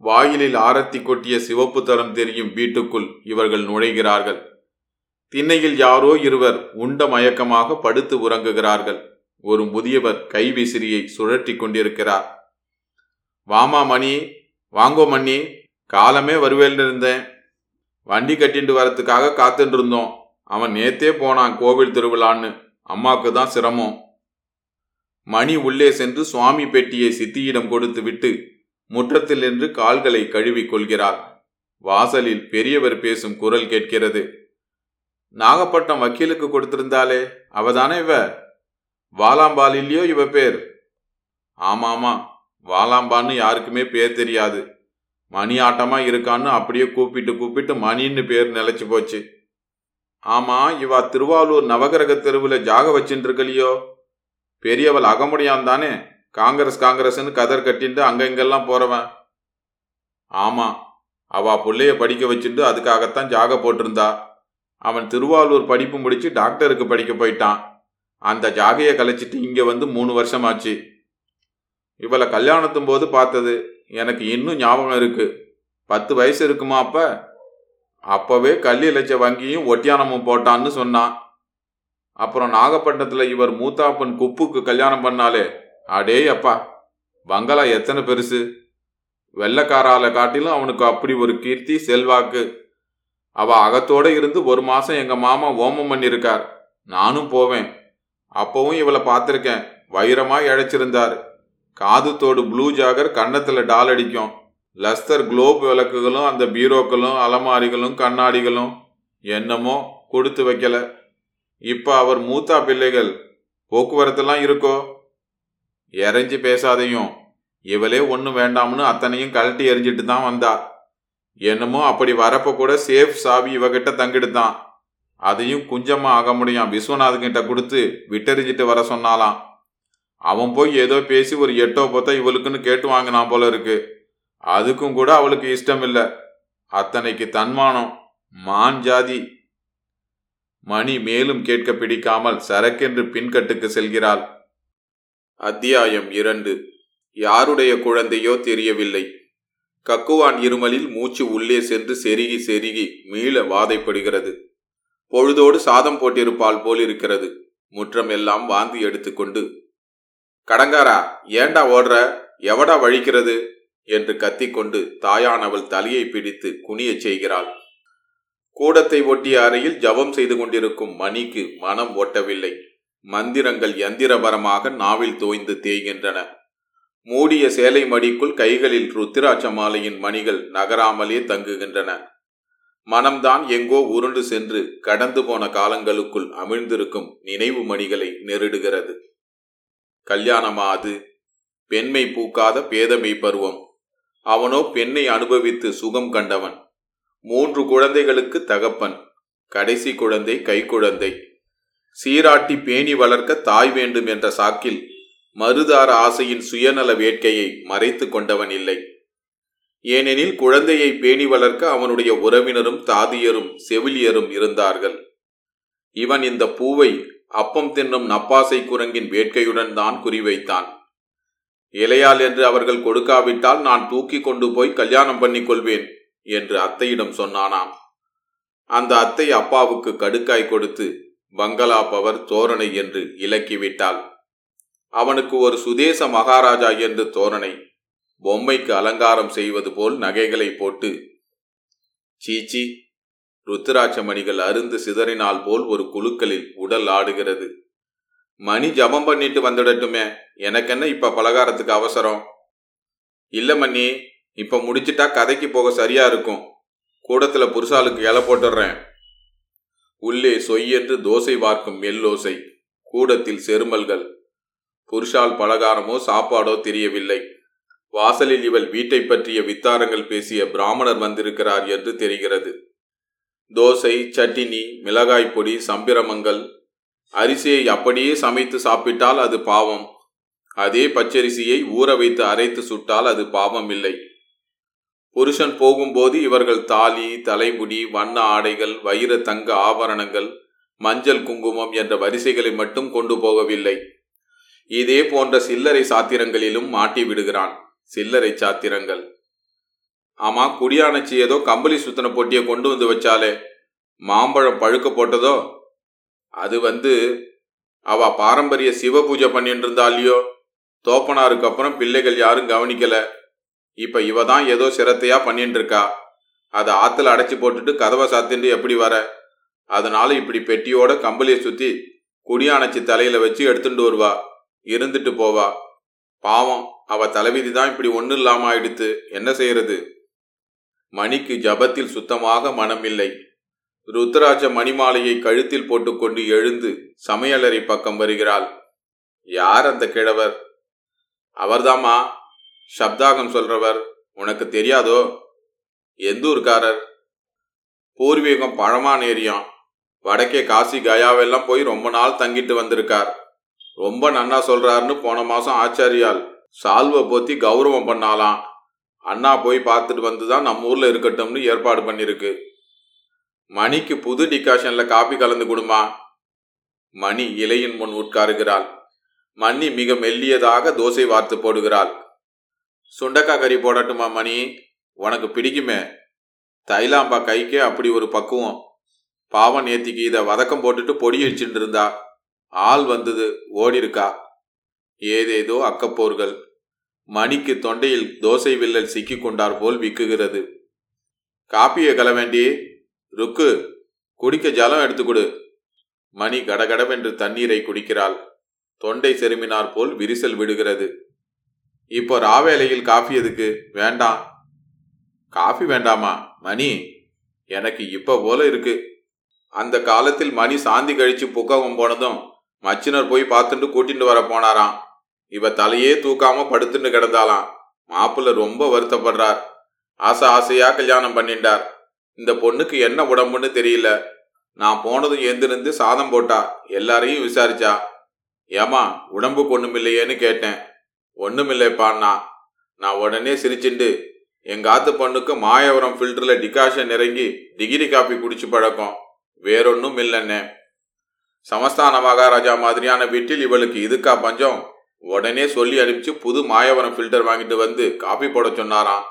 வாயிலில் ஆரத்தி கொட்டிய சிவப்பு தரம் தெரியும் வீட்டுக்குள் இவர்கள் நுழைகிறார்கள். திண்ணையில் யாரோ இருவர் உண்ட மயக்கமாக படுத்து உறங்குகிறார்கள். ஒரு முதியவர் கைவிசிறியை சுழற்றி கொண்டிருக்கிறார். வாமா மணி, வாங்கோ மணி, காலமே வருவேன் இருந்தேன். வண்டி கட்டிண்டு வரத்துக்காக காத்துட்டு இருந்தோம். அவன் நேத்தே போனான் கோவில் திருவிழான்னு. அம்மாவுக்கு தான் சிரமம். மணி உள்ளே சென்று சுவாமி பெட்டியை சித்தியிடம் கொடுத்து விட்டு முற்றத்தில் நின்று கால்களை கழுவி கொள்கிறார். வாசலில் பெரியவர் பேசும் குரல் கேட்கிறது. நாகப்பட்டினம் வக்கீலுக்கு கொடுத்திருந்தாலே அவதானே இவ? வாலாம்பால் இல்லையோ இவ பேர்? ஆமாமா, வாலாம்பான்னு யாருக்குமே பேர் தெரியாது. மணி ஆட்டமா இருக்கான்னு அப்படியே கூப்பிட்டு கூப்பிட்டு மணின்னு பேர் நிலைச்சு போச்சு. ஆமா, இவா திருவாரூர் நவகிரக தெருவில் ஜாக வச்சுட்டு இருக்கலையோ? பெரியவள் அகமுடியான் தானே, காங்கிரஸ் காங்கிரஸ்ன்னு கதர் கட்டிண்டு அங்கெங்கெல்லாம் போறவன். ஆமா, அவா பிள்ளைய படிக்க வச்சுட்டு அதுக்காகத்தான் ஜாக போட்டிருந்தா. அவன் திருவாரூர் படிப்பு முடிச்சு டாக்டருக்கு படிக்க போயிட்டான். அந்த ஜாகையை கலைச்சிட்டு இங்க வந்து மூணு வருஷமாச்சு. இவளை கல்யாணத்தும் போது பார்த்தது எனக்கு இன்னும் ஞாபகம் இருக்கு. பத்து வயசு இருக்குமா அப்ப? அப்பவே கல்லி இழைச்ச வங்கியும் ஒட்டியானமும் போட்டான்னு சொன்னான். அப்புறம் நாகப்பட்டினத்துல இவர் மூத்தாப்பன் குப்புக்கு கல்யாணம் பண்ணாலே, அடே அப்பா, பங்களா எத்தனை பெருசு! வெள்ளக்காரால காட்டிலும் அவனுக்கு அப்படி ஒரு கீர்த்தி செல்வாக்கு. அவ அகத்தோட இருந்து ஒரு மாசம் எங்க மாமா ஓமம் பண்ணிருக்கார். நானும் போவேன். அப்பவும் இவளை பார்த்திருக்கேன். வைரமாய் இழைச்சிருந்தார். காதுத்தோடு ப்ளூ ஜாகர், கன்னத்துல டால் அடிக்கும் லஸ்தர் குளோப் விளக்குகளும் அந்த பீரோக்களும் அலமாரிகளும் கண்ணாடிகளும் என்னமோ கொடுத்து வைக்கல. இப்ப அவர் மூத்தா பிள்ளைகள் போக்குவரத்துலாம் இருக்கோ? எரிஞ்சு பேசாதையும். இவளே ஒன்றும் வேண்டாம்னு அத்தனையும் கழட்டி எரிஞ்சிட்டு தான் வந்தா. என்னமோ அப்படி வரப்ப கூட சேஃப் சாவி இவகிட்ட தங்கிடுதான். அதையும் குஞ்சமா ஆக முடியும் விஸ்வநாதன்கிட்ட கொடுத்து விட்டெறிஞ்சிட்டு வர சொன்னாலாம். அவன் போய் ஏதோ பேசி ஒரு எட்டோ பத்தோ இவளுக்குன்னு கேட்டு வாங்கினான் போல இருக்கு. அதுக்கும் கூட அவளுக்கு இஷ்டம் இல்லை. அத்தனைக்கு தன்மானம், மான் ஜாதி. மணி மேலும் கேட்க பிடிக்காமல் சரக்கென்று பின்கட்டுக்கு செல்கிறாள். அத்தியாயம் இரண்டு. யாருடைய குழந்தையோ தெரியவில்லை. கக்குவான் இருமலில் மூச்சு உள்ளே சென்று செருகி செருகி மீள வாதைப்படுகிறது. பொழுதோடு சாதம் போட்டிருப்பால் போலிருக்கிறது. முற்றம் எல்லாம் வாந்தி எடுத்துக்கொண்டு, கடங்காரா ஏண்டா ஓடுற, எவடா வழிக்கிறது என்று கத்திக்கொண்டு தாயானவள் தலையை பிடித்து குனியச் செய்கிறாள். கூடத்தை ஒட்டிய அறையில் ஜபம் செய்து கொண்டிருக்கும் மணிக்கு மனம் ஒட்டவில்லை. மந்திரங்கள் யந்திரபரமாக நாவில் தோய்ந்து தேய்கின்றன. மூடிய சேலை மடிக்குள் கைகளில் ருத்திராட்ச மாலையின் மணிகள் நகராமலே தங்குகின்றன. மனம்தான் எங்கோ உருண்டு சென்று கடந்து போன காலங்களுக்குள் அமிழ்ந்திருக்கும் நினைவு மணிகளை நெருடுகிறது. கல்யாணமா அது? பெண்மை பூக்காத பேதமை பருவம். அவனோ பெண்ணை அனுபவித்து சுகம் கண்டவன். மூன்று குழந்தைகளுக்கு தகப்பன். கடைசி குழந்தை கைக்குழந்தை. சீராட்டி பேணி வளர்க்க தாய் வேண்டும் என்ற சாக்கில் மருதார ஆசையின் சுயநல வேட்கையை மறைத்து கொண்டவன் இல்லை. ஏனெனில் குழந்தையை பேணி வளர்க்க அவனுடைய உறவினரும் தாதியரும் செவிலியரும் இருந்தார்கள். இவன் இந்த பூவை அப்பம் தின்னும் நப்பாசை குரங்கின் வேட்கையுடன் தான் குறிவைத்தான். இலையால் என்று அவர்கள் கொடுக்காவிட்டால் நான் தூக்கி கொண்டு போய் கல்யாணம் பண்ணிக் கொள்வேன் என்று அத்தையிடம் சொன்னானாம். அந்த அத்தை அப்பாவுக்கு கடுக்காய் கொடுத்து பங்களா பவர் தோரணை என்று இலக்கிவிட்டாள். அவனுக்கு ஒரு சுதேச மகாராஜா என்று தோரணை. பொம்மைக்கு அலங்காரம் செய்வது போல் நகைகளை போட்டு, சீச்சி, ருத்ராட்ச மணிகள் அருந்து சிதறினால் போல் ஒரு குலுக்களில் உடல் ஆடுகிறது. மணி ஜபம் பண்ணிட்டு வந்துடட்டுமே, எனக்கென்ன இப்ப பலகாரத்துக்கு அவசரம்? இல்ல மணி, இப்ப முடிச்சிட்டா கதைக்கு போக சரியா இருக்கும். கூடத்துல புருஷாளுக்கு இலை போட்டுடுறேன். உள்ளே சொய்யென்று தோசை வார்க்கும் மெல்லோசை. கூடத்தில் செருமல்கள். புருஷால் பலகாரமோ சாப்பாடோ தெரியவில்லை. வாசலில் இவள் வீட்டை பற்றிய வித்தாரங்கள் பேசிய பிராமணர் வந்திருக்கிறார் என்று தெரிகிறது. தோசை, சட்டினி, மிளகாய் பொடி, சம்பிரமங்கள். அரிசியை அப்படியே சமைத்து சாப்பிட்டால் அது பாவம். அதே பச்சரிசியை ஊற வைத்து அரைத்து சுட்டால் அது பாவம் இல்லை. புருஷன் போகும்போது இவர்கள் தாலி, தலைமுடி, வண்ண ஆடைகள், வைர தங்க ஆபரணங்கள், மஞ்சள் குங்குமம் என்ற வரிசைகளை மட்டும் கொண்டு போகவில்லை. இதே போன்ற சில்லறை சாத்திரங்களிலும் மாட்டி விடுகிறான். சில்லறை சாத்திரங்கள். ஆமா, குடியானச்சி ஏதோ கம்பளி சுத்தன போட்டியை கொண்டு வந்து வச்சாலே, மாம்பழம் பழுக்க போட்டதோ, அது வந்து அவ பாரம்பரிய சிவ பூஜை பண்ணிட்டு இருந்தாலியோ, தோப்பனாருக்கு அப்புறம் பிள்ளைகள் யாரும் கவனிக்கல, இப்ப இவ தான் ஏதோ சிரத்தையா பண்ணிட்டு இருக்கா, அதை ஆத்துல அடைச்சி போட்டுட்டு கதவை சாத்திண்டு எப்படி வர, அதனால இப்படி பெட்டியோட கம்பளியை சுத்தி குடியானச்சி தலையில வச்சு எடுத்துட்டு வருவா, இருந்துட்டு போவா. பாவம், அவ தலைவிதி தான் இப்படி ஒண்ணு இல்லாம ஆயிடுத்து, என்ன செய்யறது? மணிக்கு ஜபத்தில் சுத்தமாக மனமில்லை. ருத்ராஜ மணிமாலையை கழுத்தில் போட்டுக்கொண்டு எழுந்து சமையலறை பக்கம் வருகிறாள். யார் அந்த கிழவர்? அவர்தாமா சப்தாகம் சொல்றவர், உனக்கு தெரியாதோ? எந்தூர்காரர்? பூர்வீகம் பழமானேரியம், வடக்கே காசி கயாவெல்லாம் போய் ரொம்ப நாள் தங்கிட்டு வந்திருக்கார். ரொம்ப நன்னா சொல்றாருன்னு போன மாசம் ஆச்சாரியால் சால்வை போத்தி கௌரவம் பண்ணாலாம். அண்ணா போய் பார்த்துட்டு வந்துதான் நம்ம ஊர்ல இருக்கட்டும்னு ஏற்பாடு பண்ணிருக்கு. மணிக்கு புது டிகாஷன்ல காபி கலந்து கொடுமா. மணி இலையின் முன் உட்காருகிறாள். மணி மிக மெல்லியதாக தோசை வார்த்து போடுகிறாள். சுண்டக்காய் கறி போடட்டுமா மணி, உனக்கு பிடிக்குமே. தைலாம்பா கைக்கே அப்படி ஒரு பக்குவம். பாவன் ஏத்திக்கு இதை வதக்கம் போட்டுட்டு பொடி அடிச்சுட்டு இருந்தா, ஆள் வந்தது ஓடி இருக்கா. ஏதேதோ அக்கப்போர்கள். மணிக்கு தொண்டையில் தோசை வில்லல் சிக்கி கொண்டார் போல் விக்குகிறது. காப்பியை கலவேண்டி ருக்கு, குடிக்க ஜலம் எடுத்துக்கொடு. மணி கடகடவென்று தண்ணீரை குடிக்கிறாள். தொண்டை செருமினார் போல் விரிசல் விடுகிறது. இப்போ ராவேலையில் காஃபி எதுக்கு? வேண்டாம். காஃபி வேண்டாமா மணி? எனக்கு இப்ப போல இருக்கு. அந்த காலத்தில் மணி சாந்தி கழிச்சு புக்ககம் போனதும் மச்சினர் போய் பார்த்துட்டு கூட்டிட்டு வர போனாராம். இவ தலையே தூக்காம படுத்துட்டு கிடந்தாலாம். மாப்பிள்ள ரொம்ப வருத்தப்படுறார். ஆசை ஆசையா கல்யாணம் பண்ணிட்டார். இந்த பொண்ணுக்கு என்ன உடம்புன்னு தெரியல. நான் போனதும் எழுந்திருந்து சாதம் போட்டா, எல்லாரையும் விசாரிச்சா. ஏமா உடம்புக்கு ஒண்ணும் இல்லையேன்னு கேட்டேன். ஒண்ணுமில்லைப்பான்னா நான் உடனே சிரிச்சுண்டு, எங்க ஆத்து பொண்ணுக்கு மாயவரம் ஃபில்டர்ல டிகாஷன் இறங்கி டிகிரி காப்பி குடிச்சு பழக்கம், வேறொன்னும் இல்லைன்னு. சமஸ்தான மகாராஜா மாதிரியான வீட்டில் இவளுக்கு இதுக்கா பஞ்சம்? உடனே சொல்லி அனுப்பிச்சு புது மாயவரம் ஃபில்டர் வாங்கிட்டு வந்து காப்பி போட சொன்னாராம்.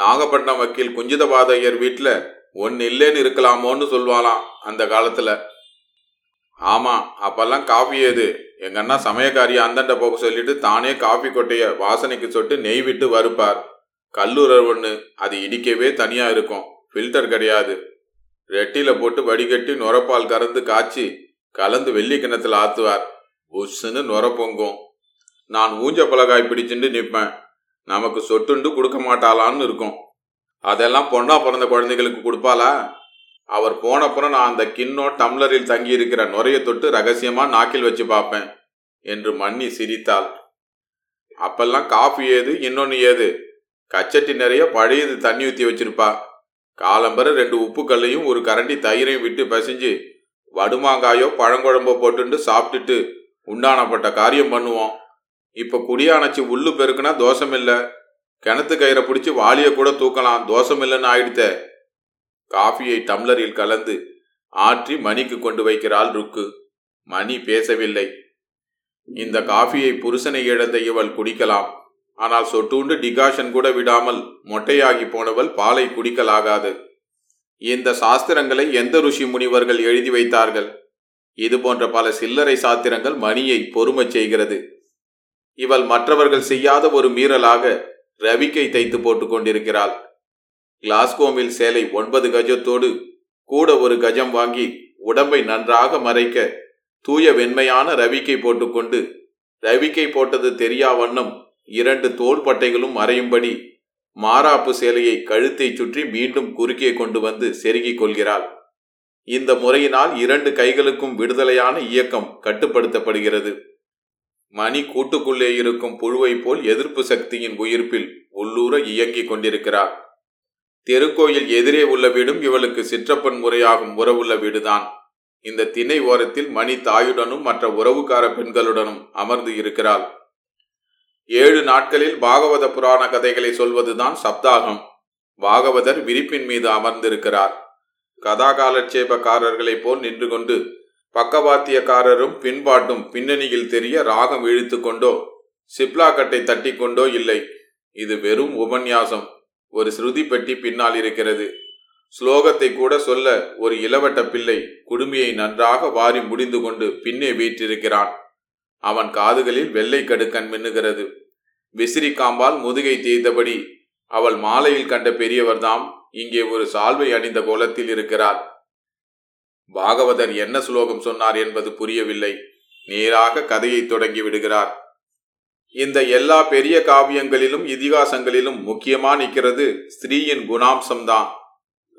நாகப்பட்டினம் வக்கீல் குஞ்சிதபாதையர் வீட்டுல ஒன்னு இல்லேன்னு இருக்கலாமோன்னு சொல்வாளாம் அந்த காலத்துல. ஆமா, அப்பெல்லாம் காஃபி ஏது எங்க அண்ணா சமயக்காரியை அந்தண்ட போக சொல்லிட்டு தானே காஃபி கொட்டைய வாசனைக்கு சொட்டு நெய் விட்டு வறுப்பார். கல்லூரர் ஒண்ணு, அது இடிக்கவே தனியா இருக்கும், ஃபில்டர் கிடையாது. ரெட்டில போட்டு வடிகட்டி நுரப்பால் கறந்து காய்ச்சி கலந்து வெள்ளி கிணத்துல ஆத்துவார். புஷ்ஷுன்னு நுர பொங்கும். நான் ஊஞ்ச பலகாய் பிடிச்சுட்டு நிற்பேன். நமக்கு சொட்டுண்டு கொடுக்க மாட்டாளான்னு இருக்கும். அதெல்லாம் பொண்ணா பிறந்த குழந்தைகளுக்கு கொடுப்பாளா? அவர் போனப்புறம் நான் அந்த கிண்ணோ டம்ளரில் தங்கி இருக்கிற நுரைய தொட்டு ரகசியமா நாக்கில் வச்சு பார்ப்பேன் என்று மன்னி சிரித்தாள். அப்பெல்லாம் காஃபி ஏது இன்னொன்னு ஏது கச்சட்டி நிறைய பழையது தண்ணி ஊற்றி வச்சிருப்பா. காலம்பரை ரெண்டு உப்பு கல்லையும் ஒரு கரண்டி தயிரையும் விட்டு பசிஞ்சு வடுமாங்காயோ பழங்குழம்போ போட்டுண்டு சாப்பிட்டுட்டு உண்டானப்பட்ட காரியம் பண்ணுவோம். இப்போ குடியானச்சி உள்ளு பெருக்குனா தோசமில்லை, கிணத்து கயிறை பிடிச்சி வாளியை கூட தூக்கலாம், தோசமில்லைன்னு ஆயிடுத்த. காஃபியை டம்ளரில் கலந்து ஆற்றி மணிக்கு கொண்டு வைக்கிறாள் ருக்கு. மணி பேசவில்லை. இந்த காஃபியை புருஷனை இழந்த இவள் குடிக்கலாம், ஆனால் சொட்டுண்டு டிகாஷன் கூட விடாமல் மொட்டையாகி போனவள் பாலை குடிக்கலாகாது. இந்த சாஸ்திரங்களை எந்த ருஷி முனிவர்கள் எழுதி வைத்தார்கள்? இது போன்ற பல சில்லறை சாத்திரங்கள் மணியை பொறுமச் செய்கிறது. இவள் மற்றவர்கள் செய்யாத ஒரு மீறலாக ரவிக்கை தைத்து போட்டு கொண்டிருக்கிறாள். கிளாஸ்கோமில் சேலை ஒன்பது கஜத்தோடு கூட ஒரு கஜம் வாங்கி உடம்பை நன்றாக மறைக்க தூய வெண்மையான ரவிக்கை போட்டுக்கொண்டு, ரவிக்கை போட்டது தெரியா வண்ணம் இரண்டு தோள்பட்டைகளும் மறையும்படி மாறாப்பு சேலையை கழுத்தை சுற்றி மீண்டும் குறுக்கே கொண்டு வந்து செருகிக் கொள்கிறாள். இந்த முறையினால் இரண்டு கைகளுக்கும் விடுதலையான இயக்கம் கட்டுப்படுத்தப்படுகிறது. மணி கூட்டுக்குள்ளே இருக்கும் புழுவை போல் எதிர்ப்பு சக்தியின் உயிர்ப்பில் உள்ளூர இயங்கிக் கொண்டிருக்கிறார். தெருக்கோயில் எதிரே உள்ள வீடும் இவளுக்கு சிற்றப்பன் முறையாகும் உறவுள்ள வீடுதான். இந்த திணை ஓரத்தில் மணி தாயுடனும் மற்ற உறவுக்கார பெண்களுடனும் அமர்ந்து இருக்கிறாள். ஏழு நாட்களில் பாகவத புராண கதைகளை சொல்வதுதான் சப்தாகம். பாகவதர் விரிப்பின் மீது அமர்ந்திருக்கிறார். கதாகாலட்சேபக்காரர்களைப் போல் நின்று கொண்டு பக்கவாத்தியக்காரரும் பின்பாட்டும் பின்னணியில் தெரிய ராகம் இழுத்து கொண்டோ சிப்லாக்கட்டை தட்டி கொண்டோ இல்லை. இது வெறும் உபன்யாசம். ஒரு ஸ்ருதி பெட்டி பின்னால் இருக்கிறது. ஸ்லோகத்தை கூட சொல்ல ஒரு இளவட்ட பிள்ளை குடுமியை நன்றாக வாரி முடிந்து கொண்டு பின்னே வீற்றிருக்கிறான். அவன் காதுகளில் வெள்ளை கடுக்கன் மின்னுகிறது. விசிறி காம்பால் முதுகை தேய்த்தபடி அவள் மாலையில் கண்ட பெரியவர்தாம் இங்கே ஒரு சால்வை அணிந்த கோலத்தில் இருக்கிறார். பாகவதர் என்ன ஸ்லோகம் சொன்னார் என்பது புரியவில்லை. நேராக கதையை தொடங்கி விடுகிறார். இந்த எல்லா பெரிய காவியங்களிலும் இதிகாசங்களிலும் முக்கியமா நிற்கிறது ஸ்திரீயின் குணாம்சம்தான்.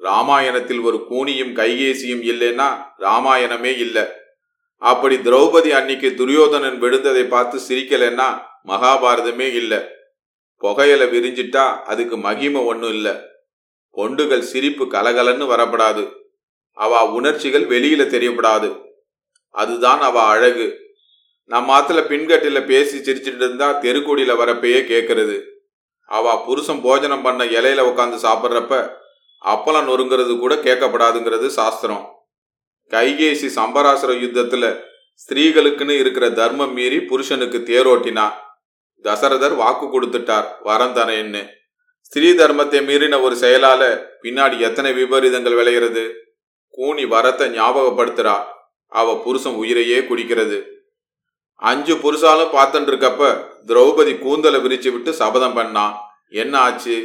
ராமாயணத்தில் ஒரு கூனியும் கைகேசியும் இல்லைன்னா ராமாயணமே இல்லை. அப்படி திரௌபதி அன்னிக்கு துரியோதனன் விழுந்ததை பார்த்து சிரிக்கலைன்னா மகாபாரதமே இல்லை. புகையில விரிஞ்சிட்டா அதுக்கு மகிமை ஒன்றும் இல்லை. பொண்டுகள் சிரிப்பு கலகலன்னு வரப்படாது. அவ உணர்ச்சிகள் வெளியில தெரியப்படாது. அதுதான் அவ அழகு. நம்ம ஆத்துல பின்கட்டில பேசி சிரிச்சுட்டு இருந்தா தெருக்கூடியில வரப்பையே கேட்கறது. அவ புருஷன் போஜனம் பண்ண இலையில உட்காந்து சாப்பிட்றப்ப அப்பளம் நொறுங்கிறது கூட கேட்கப்படாதுங்கிறது சாஸ்திரம். கைகேசி சம்பராசுர யுத்தத்துல ஸ்திரீகளுக்குன்னு இருக்கிற தர்மம் மீறி புருஷனுக்கு தேரோட்டினா. தசரதர் வாக்கு கொடுத்துட்டார் வரம் தரேன்னு. ஸ்திரீ தர்மத்தை மீறின ஒரு செயலால பின்னாடி எத்தனை விபரீதங்கள் விளைகிறது. கூனி வரத்தை ஞாபகப்படுத்துறா. அவ புருஷன் உயிரையே குடிக்கிறது. அஞ்சு புருஷாலும் பார்த்துட்டு இருக்கப்ப திரௌபதி கூந்தலை விரிச்சு விட்டு சபதம் பண்ணா. என்ன ஆச்சு?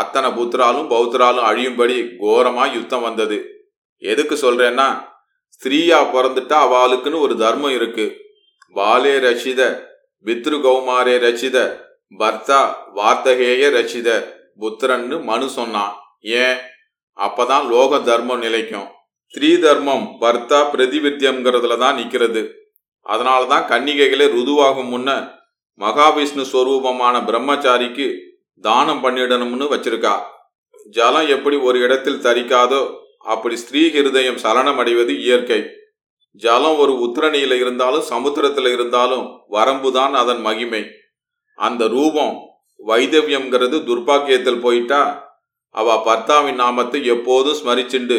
அத்தனை புத்திராலும் பௌத்தராலும் அழியும்படி கோரமா யுத்தம் வந்தது. எதுக்கு சொல்றேன்னா ஸ்திரீயா பிறந்துட்டா அவளுக்குன்னு ஒரு தர்மம் இருக்கு. பாலே ரஷித பித்ரு கௌமாரே ரசித பர்த்தா வார்த்தகேய ரசித புத்திரன்னு மனு சொன்னான். ஏன்? அப்பதான் லோக தர்மம் நிலைக்கும். ஸ்ரீ தர்மம் பர்த்தா பிரதிவித்தியம்ங்கிறதுல தான் நிற்கிறது. அதனால தான் கன்னிகைகளே ருதுவாகும் முன்ன மகாவிஷ்ணு ஸ்வரூபமான பிரம்மச்சாரிக்கு தானம் பண்ணிடணும்னு வச்சிருக்கா. ஜலம் எப்படி ஒரு இடத்தில் தரிக்காதோ அப்படி ஸ்ரீ ஹிருதயம் சலனம் அடைவது இயற்கை. ஜலம் ஒரு உத்திரணியில இருந்தாலும் சமுத்திரத்துல இருந்தாலும் வரம்புதான் அதன் மகிமை. அந்த ரூபம் வைதவியம்ங்கிறது துர்பாக்கியத்தில் போயிட்டா அவ பர்த்தாவின் நாமத்தை எப்போதும் ஸ்மரிச்சுண்டு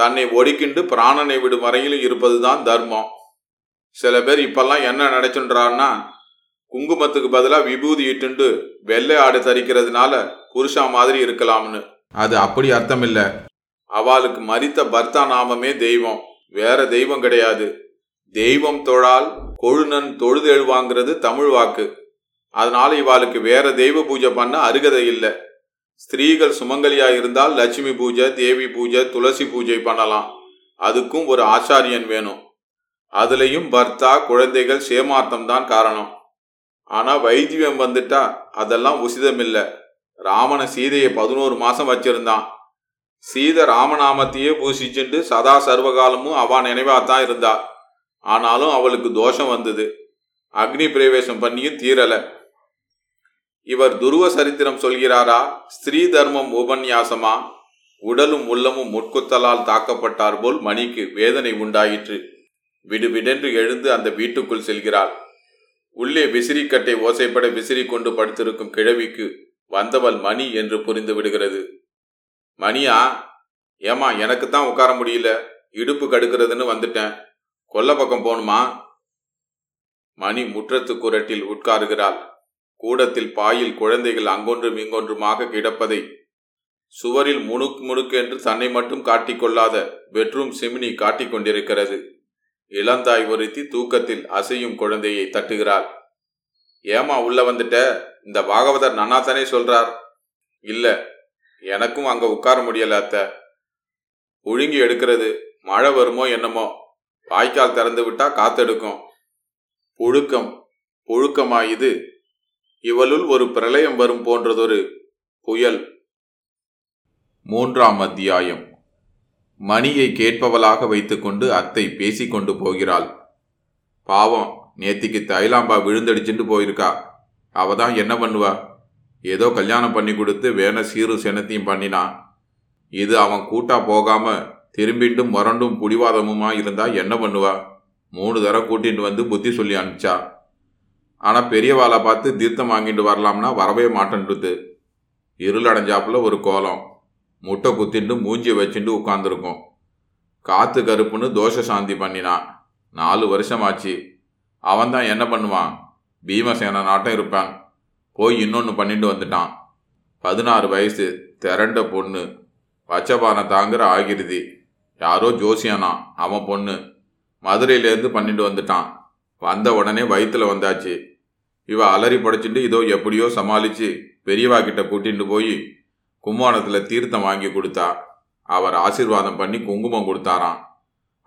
தன்னை ஒடுக்கிண்டு பிராணனை விடும் வரையிலும் இருப்பதுதான் தர்மம். சில பேர் இப்பெல்லாம் என்ன நினைச்சுன்றான்னா குங்குமத்துக்கு பதிலாக விபூதி இட்டுண்டு வெள்ளை ஆடு தரிக்கிறதுனால புருஷா மாதிரி இருக்கலாம்னு. அது அப்படி அர்த்தம் இல்லை. அவளுக்கு மரித்த பர்த்தா நாமமே தெய்வம், வேற தெய்வம் கிடையாது. தெய்வம் தொழால் கொழுநன் தொழுது எழுவாங்கிறது தமிழ் வாக்கு. அதனால இவாளுக்கு வேற தெய்வ பூஜை பண்ண அருகதை இல்லை. ஸ்திரீகள் சுமங்கலியா இருந்தால் லட்சுமி பூஜை, தேவி பூஜை, துளசி பூஜை பண்ணலாம். அதுக்கும் ஒரு ஆச்சாரியன் வேணும். அதுலேயும் பர்த்தா, குழந்தைகள், சேமார்த்தம் தான் காரணம். ஆனா வைத்தியம் வந்துட்டா அதெல்லாம் உசிதமில்லை. ராமனை சீதையை பதினோரு மாசம் வச்சிருந்தான். சீத ராமநாமத்தையே பூசிச்சுண்டு சதா சர்வகாலமும் அவ நினைவாத்தான் இருந்தா. ஆனாலும் அவளுக்கு தோஷம் வந்தது. அக்னி பிரவேசம் பண்ணியும் தீரல. இவர் துருவ சரித்திரம் சொல்கிறாரா ஸ்திரீ தர்மம் உபன்யாசமா? உடலும் உள்ளமும் முட்குத்தலால் தாக்கப்பட்டார் போல் மணிக்கு வேதனை உண்டாயிற்று. விடுவிடென்று எழுந்து அந்த வீட்டுக்குள் செல்கிறாள். உள்ளே விசிறிக்கட்டை ஓசைப்பட விசிறி கொண்டு படுத்திருக்கும் கிழவிக்கு வந்தவள் மணி என்று புரிந்து விடுகிறது. மணியா, ஏமா எனக்குத்தான் உட்கார முடியல, இடுப்பு கடுக்கிறதுன்னு வந்துட்டேன், கொல்ல பக்கம் போகணுமா? மணி முற்றத்து குரட்டில் உட்காருகிறாள். கூடத்தில் பாயில் குழந்தைகள் அங்கொன்றும் இங்கொன்றுமாக கிடப்பதை, சுவரில் முணுக்கு முணுக்கு என்று தன்னை மட்டும் காட்டிக்கொள்ளாத பெட்ரூம் சிமினி காட்டிக்கொண்டிருக்கிறது. இளந்தாய் ஒருத்தி தூக்கத்தில் அசையும் குழந்தையை தட்டுகிறாள். ஏமா உள்ள வந்துட்ட? இந்த பாகவதர் நன்னாத்தானே சொல்றார். இல்லை, எனக்கும் அங்கே உட்கார முடியல அத்த, ஒழுங்கி எடுக்கிறது, மழை வருமோ என்னமோ, வாய்க்கால் திறந்து விட்டா காத்தெடுக்கும். புழுக்கம் புழுக்கமாயுது. இவளுள் ஒரு பிரளயம் வரும் போன்றதொரு புயல். மூன்றாம் அத்தியாயம். மணியை கேட்பவளாக வைத்துக்கொண்டு அத்தை பேசிக்கொண்டு போகிறாள். பாவம், நேத்திக்கு தைலாம்பா விழுந்தடிச்சுட்டு போயிருக்கா. அவ தான் என்ன பண்ணுவா? ஏதோ கல்யாணம் பண்ணி கொடுத்து வேண சீரு செனத்தையும் பண்ணினான். இது அவன் கூட்டா போகாம திரும்பிண்டும் முரண்டும் புடிவாதமுமா இருந்தா என்ன பண்ணுவா? மூணு தரம் கூட்டிட்டு வந்து புத்தி சொல்லி அனுப்பிச்சா. ஆனால் பெரியவாளை பார்த்து தீர்த்தம் வாங்கிட்டு வரலாம்னா வரவே மாட்டேன்டுது. இருளடைஞ்சாப்புல ஒரு கோலம், முட்டை குத்திண்டு மூஞ்சி வச்சுட்டு உட்காந்துருக்கோம். காற்று கருப்புன்னு தோஷ சாந்தி பண்ணினான். நாலு வருஷமாச்சு. அவன்தான் என்ன பண்ணுவான், பீமசேன நாட்டம் இருப்பான். போய் இன்னொன்று பண்ணிட்டு வந்துட்டான். பதினாறு வயசு, திரண்ட பொண்ணு, பச்சைபானை தாங்குற ஆகிருதி. யாரோ ஜோசியனா அவன் பொண்ணு. மதுரையிலேருந்து பண்ணிட்டு வந்துட்டான். வந்த உடனே வயிற்றில் வந்தாச்சு. இவ அலறி படிச்சுட்டு இதோ எப்படியோ சமாளித்து பெரியவாக்கிட்ட கூட்டிகிட்டு போய் கும்பகோணத்தில் தீர்த்தம் வாங்கி கொடுத்தா. அவர் ஆசீர்வாதம் பண்ணி குங்குமம் கொடுத்தாராம்.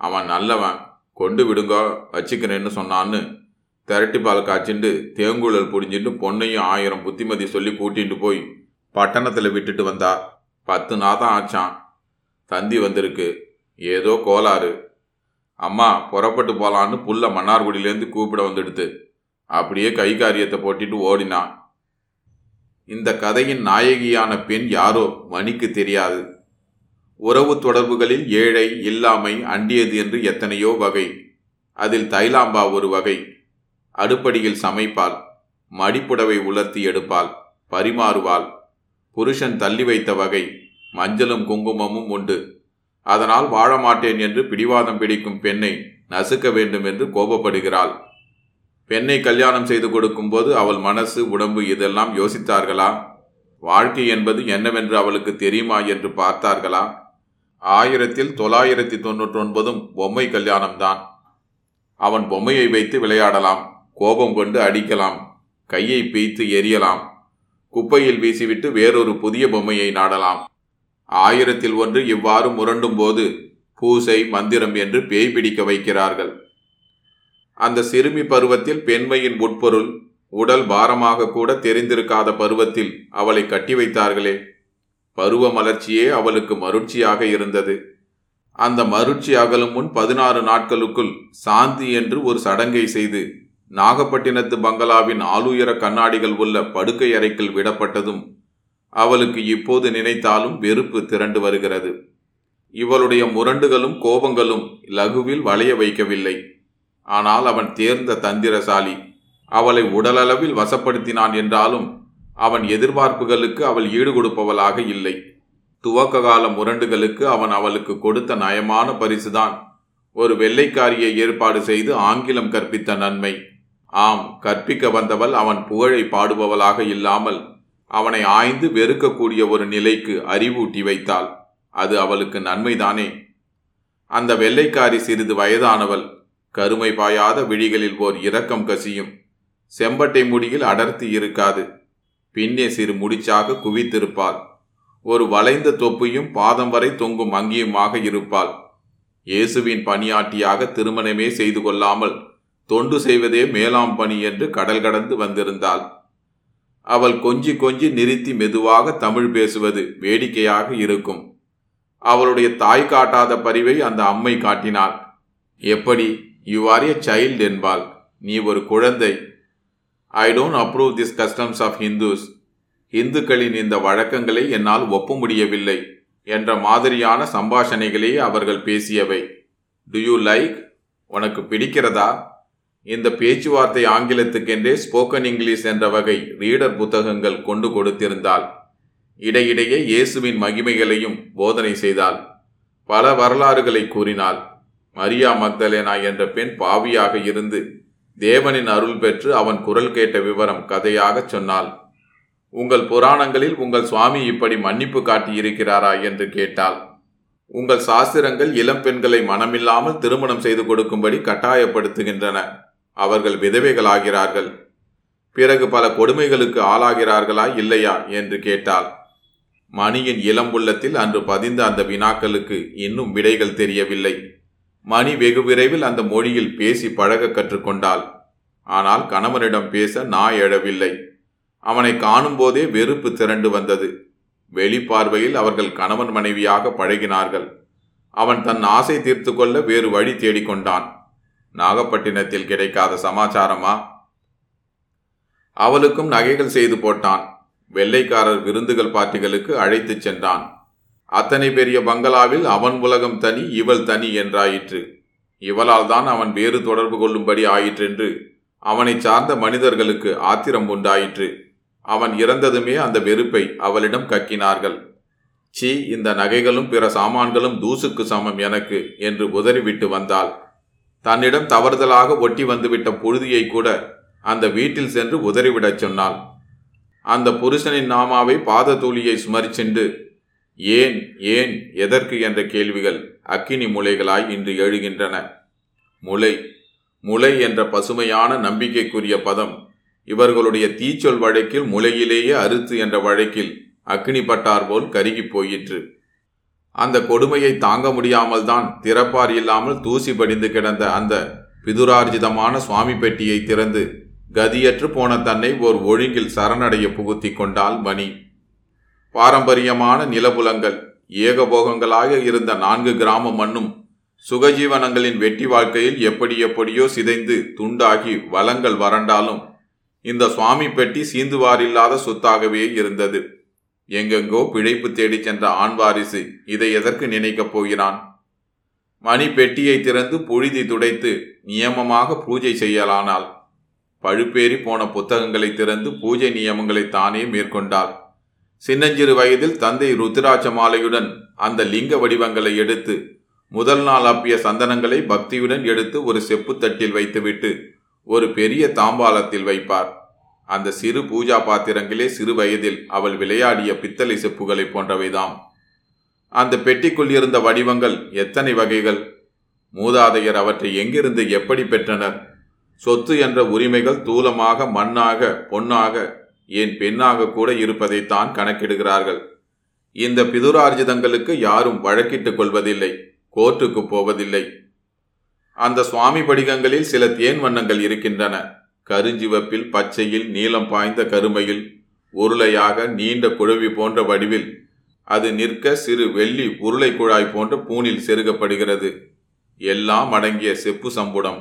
அவன் நல்லவன், கொண்டு விடுங்க வச்சுக்கிறேன்னு சொன்னான்னு திரட்டி பால் காய்ச்சிண்டு தேங்குழல் புடிஞ்சிட்டு பொண்ணையும் ஆயிரம் புத்திமதி சொல்லி கூட்டிகிட்டு போய் பட்டணத்தில் விட்டுட்டு வந்தா. பத்து நாள் தான் ஆச்சான். தந்தி வந்திருக்கு. ஏதோ கோளாறு. அம்மா புறப்பட்டு போகலான்னு புள்ள மன்னார்குடியிலேருந்து கூப்பிட வந்துடுத்து. அப்படியே கை காரியத்தை போட்டிட்டு ஓடினான். இந்த கதையின் நாயகியான பெண் யாரோ மணிக்கு தெரியாது. உறவு தொடர்புகளில் ஏழை, இல்லாமை, அண்டியது என்று எத்தனையோ வகை. அதில் தைலாம்பா ஒரு வகை. அடுப்படியில் சமைப்பாள், மடிப்புடவை உலர்த்தி எடுப்பாள், பரிமாறுவாள். புருஷன் தள்ளி வைத்த வகை. மஞ்சளும் குங்குமமும் உண்டு. அதனால் வாழ மாட்டேன் என்று பிடிவாதம் பிடிக்கும் பெண்ணை நசுக்க வேண்டும் என்று கோபப்படுகிறாள். பெண்ணை கல்யாணம் செய்து கொடுக்கும்போது அவள் மனசு, உடம்பு இதெல்லாம் யோசித்தார்களா? வாழ்க்கை என்பது என்னவென்று அவளுக்கு தெரியுமா என்று பார்த்தார்களா? ஆயிரத்தில் தொள்ளாயிரத்தி தொன்னூற்றி ஒன்பதும் பொம்மை கல்யாணம்தான். அவன் பொம்மையை வைத்து விளையாடலாம், கோபம் கொண்டு அடிக்கலாம், கையை பீய்த்து எரியலாம், குப்பையில் வீசிவிட்டு வேறொரு புதிய பொம்மையை நாடலாம். ஆயிரத்தில் ஒன்று இவ்வாறு முரண்டும் போது பூசை மந்திரம் என்று பேய் பிடிக்க வைக்கிறார்கள். அந்த சிறுமி பருவத்தில் பெண்மையின் உட்பொருள் உடல் பாரமாக கூட தெரிந்திருக்காத பருவத்தில் அவளை கட்டி வைத்தார்களே. பருவ மலர்ச்சியே அவளுக்கு மருட்சியாக இருந்தது. அந்த மருட்சி அகலும் முன் பதினாறு நாட்களுக்குள் சாந்தி என்று ஒரு சடங்கை செய்து நாகப்பட்டினத்து பங்களாவின் ஆளுயர கண்ணாடிகள் உள்ள படுக்கை அறைக்குள் விடப்பட்டதும் அவளுக்கு இப்போது நினைத்தாலும் வெறுப்பு திரண்டு வருகிறது. இவளுடைய முரண்டுகளும் கோபங்களும் லகுவில் வளைய வைக்கவில்லை. ஆனால் அவன் தேர்ந்த தந்திரசாலி. அவளை உடலளவில் வசப்படுத்தினான் என்றாலும் அவன் எதிர்பார்ப்புகளுக்கு அவள் ஈடுகொடுப்பவளாக இல்லை. துவக்க கால முரண்டுகளுக்கு அவன் அவளுக்கு கொடுத்த நயமான பரிசுதான் ஒரு வெள்ளைக்காரியை ஏற்பாடு செய்து ஆங்கிலம் கற்பித்த நன்மை. ஆம், கற்பிக்க வந்தவள் அவன் புகழை பாடுபவளாக இல்லாமல் அவனை ஆய்ந்து வெறுக்கக்கூடிய ஒரு நிலைக்கு அறிவூட்டி வைத்தாள். அது அவளுக்கு நன்மைதானே. அந்த வெள்ளைக்காரி சிறிது வயதானவள். கருமை பாயாத விழிகளில் ஓர் இரக்கம் கசியும். செம்பட்டை முடியில் அடர்த்தி இருக்காது. பின்னே சிறு முடிச்சாக குவித்திருப்பாள். ஒரு வளைந்த தொப்பியும் பாதம் வரை தொங்கும் அங்கியுமாக இருப்பாள். இயேசுவின் பணியாட்டியாக திருமணமே செய்து கொள்ளாமல் தொண்டு செய்வதே மேலாம் பணி என்று கடல் கடந்து வந்திருந்தாள். அவள் கொஞ்சி கொஞ்சி நிறுத்தி மெதுவாக தமிழ் பேசுவது வேடிக்கையாக இருக்கும். அவளுடைய தாய் காட்டாத பரிவை அந்த அம்மை காட்டினாள். எப்படி, யூ ஆர் எ சைல்டு என்பாள். நீ ஒரு குழந்தை. I don't approve this customs of Hindus. இந்துக்களின் இந்த வழக்கங்களை என்னால் ஒப்ப முடியவில்லை என்ற மாதிரியான சம்பாஷணைகளே அவர்கள் பேசியவை. To you like? உனக்கு பிடிக்கிறதா? இந்த பேச்சுவார்த்தை ஆங்கிலத்துக்கென்றே ஸ்போக்கன் இங்கிலீஷ் என்ற வகை ரீடர் புத்தகங்கள் கொண்டு கொடுத்திருந்தாள். இடையிடையே இயேசுவின் மகிமைகளையும் போதனை செய்தாள். பல வரலாறுகளை கூறினாள். மரியா மக்தலேனா என்ற பெண் பாவியாக இருந்து தேவனின் அருள் பெற்று அவன் குரல் கேட்ட விவரம் கதையாகச் சொன்னாள். உங்கள் புராணங்களில் உங்கள் சுவாமி இப்படி மன்னிப்பு காட்டியிருக்கிறாரா என்று கேட்டாள். உங்கள் சாஸ்திரங்கள் இளம் பெண்களை மனமில்லாமல் திருமணம் செய்து கொடுக்கும்படி கட்டாயப்படுத்துகின்றன. அவர்கள் விதவைகளாகிறார்கள். பிறகு பல கொடுமைகளுக்கு ஆளாகிறார்களா இல்லையா என்று கேட்டாள். மணியின் இளம்புள்ளத்தில் அன்று பதிந்த அந்த வினாக்களுக்கு இன்னும் விடைகள் தெரியவில்லை. மணி வெகு விரைவில் அந்த மொழியில் பேசி பழக கற்றுக்கொண்டாள். ஆனால் கணவனிடம் பேச நாய் எழவில்லை. அவனை காணும்போதே வெறுப்பு திரண்டு வந்தது. வெளிப்பார்வையில் அவர்கள் கணவன் மனைவியாக பழகினார்கள். அவன் தன் ஆசை தீர்த்து கொள்ள வேறு வழி தேடிக்கொண்டான். நாகப்பட்டினத்தில் கிடைக்காத சமாச்சாரமா? அவளுக்கும் நகைகள் செய்து போட்டான். வெள்ளைக்காரர் விருந்துகள் பார்ட்டிகளுக்கு அழைத்துச் சென்றான். அத்தனை பெரிய பங்களாவில் அவன் உலகம் தனி, இவள் தனி என்றாயிற்று. இவளால் தான் அவன் வேறு தொடர்பு கொள்ளும்படி ஆயிற்றென்று அவனை சார்ந்த மனிதர்களுக்கு ஆத்திரம் உண்டாயிற்று. அவன் இறந்ததுமே அந்த வெறுப்பை அவளிடம் கக்கினார்கள். சீ, இந்த நகைகளும் பிற சாமான்களும் தூசுக்கு சமம் எனக்கு என்று உதறிவிட்டு வந்தாள். தன்னிடம் தவறுதலாக ஒட்டி வந்துவிட்ட புழுதியை கூட அந்த வீட்டில் சென்று உதறிவிடச் சொன்னாள். அந்த புருஷனின் நாமாவை பாததூளியை ஸ்மரிச்சென்று ஏன் ஏன் எதற்கு என்ற கேள்விகள் அக்கினி முளைகளாய் இன்று எழுகின்றன. முளை முளை என்ற பசுமையான நம்பிக்கைக்குரிய பதம் இவர்களுடைய தீச்சொல் வழக்கில் முளையிலேயே அறுத்து என்ற வழக்கில் அக்னிப்பட்டார் போல் கருகி போயிற்று. அந்த கொடுமையை தாங்க முடியாமல் தான் திறப்பார் இல்லாமல் தூசி படிந்து கிடந்த அந்த பிதுரார்ஜிதமான சுவாமி பெட்டியை திறந்து கதியற்று போன தன்னை ஓர் ஒழுங்கில் சரணடைய புகுத்தி கொண்டாள் மணி. பாரம்பரியமான நிலபுலங்கள் ஏகபோகங்களாக இருந்த நான்கு கிராம மண்ணும் சுகஜீவனங்களின் வெட்டி வாழ்க்கையில் எப்படி எப்படியோ சிதைந்து துண்டாகி வளங்கள் வறண்டாலும் இந்த சுவாமி பெட்டி சீந்துவாரில்லாத சொத்தாகவே இருந்தது. எங்கெங்கோ பிழைப்பு தேடி சென்ற ஆண் வாரிசு இதை எதற்கு நினைக்கப் போகிறான்? மணி பெட்டியை திறந்து புழுதி துடைத்து நியமமாக பூஜை செய்யலானால் பழுப்பேறி போன புத்தகங்களை திறந்து பூஜை நியமங்களை தானே மேற்கொண்டாள். சின்னஞ்சிறு வயதில் தந்தை ருத்ராட்ச மாலையுடன் அந்த லிங்க வடிவங்களை எடுத்து முதல் நாள் ஆப்பிய சந்தனங்களை பக்தியுடன் எடுத்து ஒரு செப்பு தட்டில் வைத்துவிட்டு ஒரு பெரிய தாம்பாலத்தில் வைப்பார். அந்த சிறு பூஜா பாத்திரங்களே சிறு வயதில் அவள் விளையாடிய பித்தளை செப்புகளை போன்றவைதாம். அந்த பெட்டிக்குள் இருந்த வடிவங்கள் எத்தனை வகைகள்! மூதாதையர் அவற்றை எங்கிருந்து எப்படி பெற்றனர்? சொத்து என்ற உரிமைகள் தூலமாக, மண்ணாக, பொன்னாக, ஏன் பெண்ணாக கூட இருப்பதைத்தான் கணக்கிடுகிறார்கள். இந்த பிதுரார்ஜிதங்களுக்கு யாரும் வழக்கிட்டுக் கொள்வதில்லை, கோர்ட்டுக்கு போவதில்லை. அந்த சுவாமி படிகங்களில் சில தேன் வண்ணங்கள் இருக்கின்றன. கருஞ்சிவப்பில், பச்சையில், நீலம் பாய்ந்த கருமையில், உருளையாக நீண்ட குழவி போன்ற வடிவில் அது நிற்க சிறு வெள்ளி உருளை குழாய் போன்ற பூணில் செருகப்படுகிறது. எல்லாம் அடங்கிய செப்பு சம்புடம்.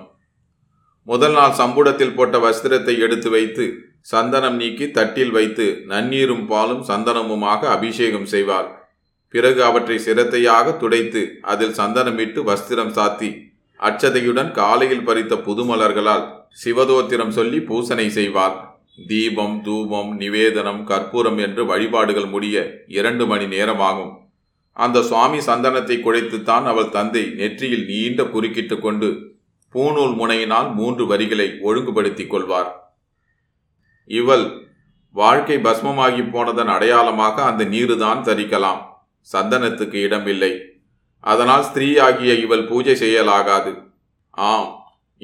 முதல் நாள் சம்புடத்தில் போட்ட வஸ்திரத்தை எடுத்து வைத்து சந்தனம் நீக்கி தட்டில் வைத்து நன்னீரும் பாலும் சந்தனமுமாக அபிஷேகம் செய்வாள். பிறகு அவற்றை சிரத்தையாக துடைத்து அதில் சந்தனமிட்டு வஸ்திரம் சாத்தி அச்சதையுடன் காலையில் பறித்த புதுமலர்களால் சிவதோத்திரம் சொல்லி பூசனை செய்வாள். தீபம், தூபம், நிவேதனம், கற்பூரம் என்று வழிபாடுகள் முடிய இரண்டு மணி நேரமாகும். அந்த சுவாமி சந்தனத்தை குழைத்துத்தான் அவள் தந்தை நெற்றியில் நீண்ட குறுக்கிட்டு கொண்டு பூநூல் முனையினால் மூன்று வரிகளை ஒழுங்குபடுத்திக் கொள்வார். இவள் வாழ்க்கை பஸ்மமாகி போனதன் அடையாளமாக அந்த நீருதான் தரிக்கலாம். சந்தனத்துக்கு இடமில்லை. அதனால் ஸ்திரீயாகிய இவள் பூஜை செய்யலாகாது. ஆம்,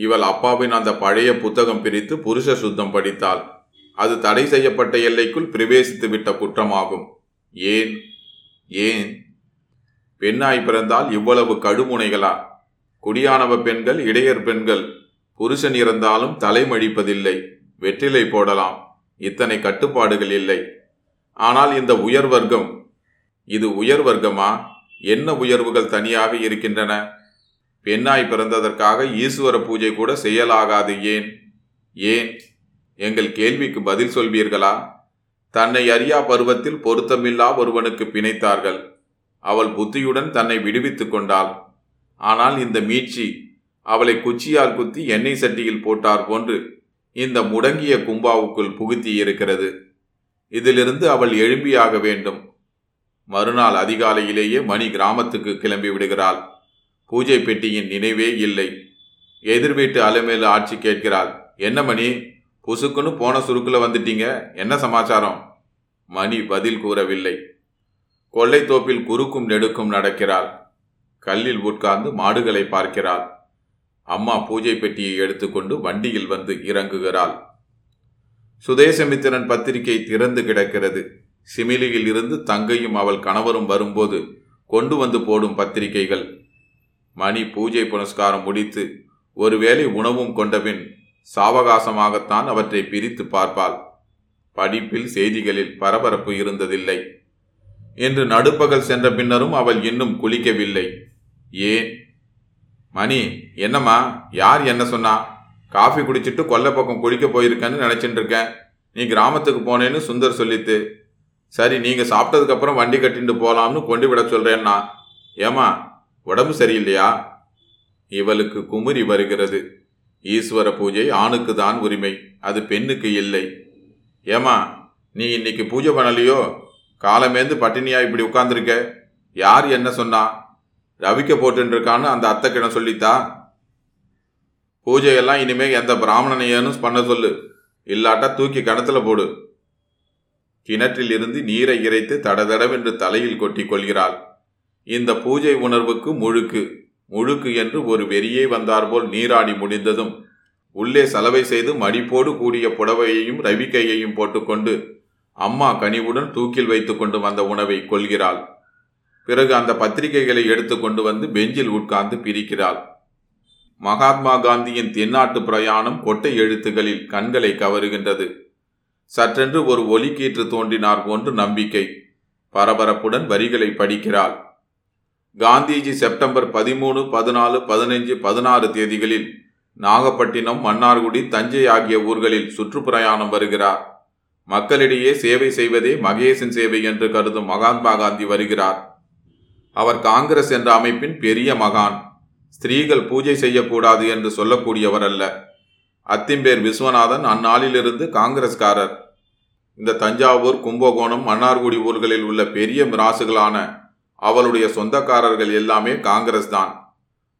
இவள் அப்பாவின் அந்த பழைய புத்தகம் பிரித்து புருஷ சுத்தம் படித்தாள். அது தடை செய்யப்பட்ட எல்லைக்குள் பிரவேசித்துவிட்ட குற்றமாகும். ஏன் ஏன் பெண்ணாய் பிறந்தால் இவ்வளவு கடுமுனைகளா? குடியானவ பெண்கள், இடையர் பெண்கள் புருஷன் இறந்தாலும் தலைமழிப்பதில்லை, வெற்றிலை போடலாம், இத்தனை கட்டுப்பாடுகள் இல்லை. ஆனால் இந்த உயர் வர்க்கம், இது உயர் வர்க்கமா? என்ன உயர்வுகள் தனியாக இருக்கின்றன? பெண்ணாய் பிறந்ததற்காக ஈஸ்வர பூஜை கூட செய்யலாகாது. ஏன் ஏன் எங்கள் கேள்விக்கு பதில் சொல்வீர்களா? தன்னை அறியா பருவத்தில் பொருத்தமில்லா ஒருவனுக்கு பிணைத்தார்கள். அவள் புத்தியுடன் தன்னை விடுவித்து கொண்டாள். ஆனால் இந்த மீட்சி அவளை குச்சியால் குத்தி எண்ணெய் சட்டியில் போட்டார் போன்று இந்த முடங்கிய கும்பாவுக்குள் புகுத்தி இருக்கிறது. இதிலிருந்து அவள் எழும்பியாக வேண்டும். மறுநாள் அதிகாலையிலேயே மணி கிராமத்துக்கு கிளம்பி விடுகிறாள். பூஜை பெட்டியின் நினைவே இல்லை. எதிர்வீட்டு அலைமேல ஆட்சி கேட்கிறாள். என்ன மணி, புசுக்குன்னு போன சுருக்கில் வந்துட்டீங்க, என்ன சமாச்சாரம்? மணி பதில் கூறவில்லை. கொள்ளைத்தோப்பில் குறுக்கும் நெடுக்கும் நடக்கிறாள். கல்லில் உட்கார்ந்து மாடுகளை பார்க்கிறாள். அம்மா பூஜை பெட்டியை எடுத்துக்கொண்டு வண்டியில் வந்து இறங்குகிறாள். சுதேசமித்திரன் பத்திரிகை திறந்து கிடக்கிறது. சிமிலியில் இருந்து தங்கையும் அவள் கணவரும் வரும்போது கொண்டு வந்து போடும் பத்திரிகைகள். மணி பூஜை புனஸ்காரம் முடித்து ஒருவேளை உணவும் கொண்டபின் சாவகாசமாகத்தான் அவற்றை பிரித்து பார்ப்பாள். படிப்பில், செய்திகளில் பரபரப்பு இருந்ததில்லை. இன்று நடுப்பகல் சென்ற பின்னரும் அவள் இன்னும் குளிக்கவில்லை. ஏன்? மணி, என்னம்மா, யார் என்ன சொன்னா? காஃபி குடிச்சிட்டு கொல்லை பக்கம் குளிக்க போயிருக்கேன்னு நினச்சிட்டு இருக்கேன். நீ கிராமத்துக்கு போனேன்னு சுந்தர் சொல்லித்து. சரி, நீங்கள் சாப்பிட்டதுக்கப்புறம் வண்டி கட்டிட்டு போகலாம்னு கொண்டு விட சொல்கிறேன்னா. ஏமா, உடம்பு சரியில்லையா? இவளுக்கு குமுறி வருகிறது. ஈஸ்வர பூஜை ஆணுக்கு தான் உரிமை, அது பெண்ணுக்கு இல்லை. ஏமா, நீ இன்னைக்கு பூஜை பண்ணலையோ, காலமேந்து பட்டினியா இப்படி உட்கார்ந்துருக்க, யார் என்ன சொன்னா, ரவிக்க போட்டுருக்கான்னு அந்த அத்தை கிட்ட சொல்லித்தா. பூஜையெல்லாம் இனிமேல் எந்த பிராமணனையனும் பண்ண சொல்லு, இல்லாட்டா தூக்கி கிணத்துல போடு. கிணற்றில் இருந்து நீரை இறைத்து தடதடவென்று தலையில் கொட்டி கொள்கிறாள். இந்த பூஜை உணர்வுக்கு முழுக்கு முழுக்கு என்று ஒரு வெறியே வந்தார்போல் நீராடி முடிந்ததும் உள்ளே சலவை செய்து மடிப்போடு கூடிய புடவையையும் ரவிக்கையையும் போட்டுக்கொண்டு அம்மா கனிவுடன் தூக்கில் வைத்து கொண்டு வந்த உணவை கொள்கிறாள். பிறகு அந்த பத்திரிகைகளை எடுத்து கொண்டு வந்து பெஞ்சில் உட்கார்ந்து பிரிக்கிறாள். மகாத்மா காந்தியின் தென்னாட்டு பிரயாணம் கொட்டை எழுத்துகளில் கண்களை கவருகின்றது. சற்றென்று ஒரு ஒலிக்கீற்று தோன்றினார் போன்று நம்பிக்கை. பரபரப்புடன் வரிகளை படிக்கிறாள். காந்திஜி செப்டம்பர் பதிமூணு பதினாலு பதினைஞ்சு பதினாறு தேதிகளில் நாகப்பட்டினம், மன்னார்குடி, தஞ்சை ஆகிய ஊர்களில் சுற்றுப்பிரயாணம் வருகிறார். மக்களிடையே சேவை செய்வதே மகேசன் சேவை என்று கருதும் மகாத்மா காந்தி வருகிறார். அவர் காங்கிரஸ் என்ற அமைப்பின் பெரிய மகான். ஸ்திரீகள் பூஜை செய்யக்கூடாது என்று சொல்லக்கூடியவர் அல்ல. அத்திம்பேர் விஸ்வநாதன் அந்நாளிலிருந்து காங்கிரஸ்காரர். இந்த தஞ்சாவூர், கும்பகோணம், மன்னார்குடி ஊர்களில் உள்ள பெரிய மிராசுகளான அவளுடைய சொந்தக்காரர்கள் எல்லாமே காங்கிரஸ் தான்.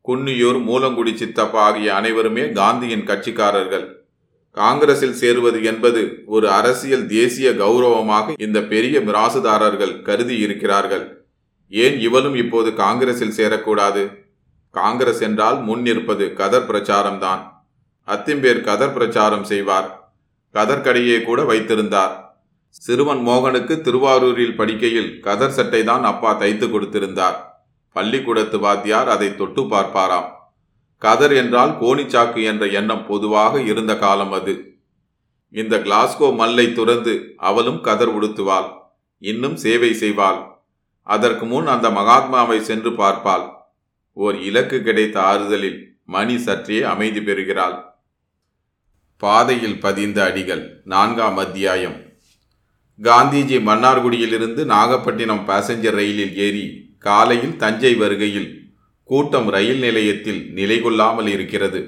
குன்னியூர், மூலங்குடி சித்தப்பா ஆகிய அனைவருமே காந்தியின் கட்சிக்காரர்கள். காங்கிரஸில் சேருவது என்பது ஒரு அரசியல் தேசிய கௌரவமாக இந்த பெரிய மிராசுதாரர்கள் கருதி இருக்கிறார்கள். ஏன் இவளும் இப்போது காங்கிரஸில் சேரக்கூடாது? காங்கிரஸ் என்றால் முன் நிற்பது கதர் பிரச்சாரம்தான். அத்திம்பேர் கதர் பிரச்சாரம் செய்வார். கதற்கடையே கூட வைத்திருந்தார். சிறுவன் மோகனுக்கு திருவாரூரில் படிக்கையில் கதர் சட்டை தான் அப்பா தைத்து கொடுத்திருந்தார். பள்ளிக்கூடத்து வாத்தியார் அதை தொட்டு பார்ப்பாராம். கதர் என்றால் கோணிச்சாக்கு என்ற எண்ணம் பொதுவாக இருந்த காலம் அது. இந்த கிளாஸ்கோ மல்லை துறந்து அவளும் கதர் உடுத்துவாள். இன்னும் சேவை செய்வாள். அதற்கு முன் அந்த மகாத்மாவை சென்று பார்ப்பாள். ஓர் இலக்கு கிடைத்த ஆறுதலில் மணி சற்றே அமைதி பெறுகிறாள். பாதையில் பதிந்த அடிகள். நான்காம் அத்தியாயம். காந்திஜி மன்னார்குடியிலிருந்து நாகப்பட்டினம் பாசஞ்சர் ரயிலில் ஏறி காலையில் தஞ்சை வருகையில் கூட்டம் ரயில் நிலையத்தில் நிலைகொள்ளாமல் இருக்கிறது.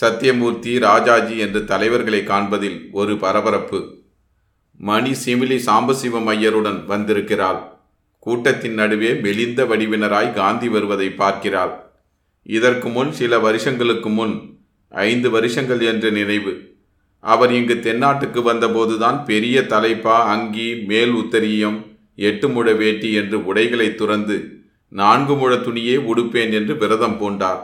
சத்தியமூர்த்தி, ராஜாஜி என்று தலைவர்களை காண்பதில் ஒரு பரபரப்பு. மணி சிமிலி சாம்பசிவம் ஐயருடன் வந்திருக்கிறாள். கூட்டத்தின் நடுவே மெலிந்த வடிவினராய் காந்தி வருவதை பார்க்கிறாள். இதற்கு முன் சில வருஷங்களுக்கு முன், ஐந்து வருஷங்கள் என்ற நினைவு, அவர் இங்கு தென்னாட்டுக்கு வந்தபோதுதான் பெரிய தலைப்பா, அங்கி, மேல் உத்தரியம், எட்டு முழ வேட்டி என்று உடைகளை துறந்து நான்கு முழ துணியே உடுப்பேன் என்று விரதம் பூண்டார்.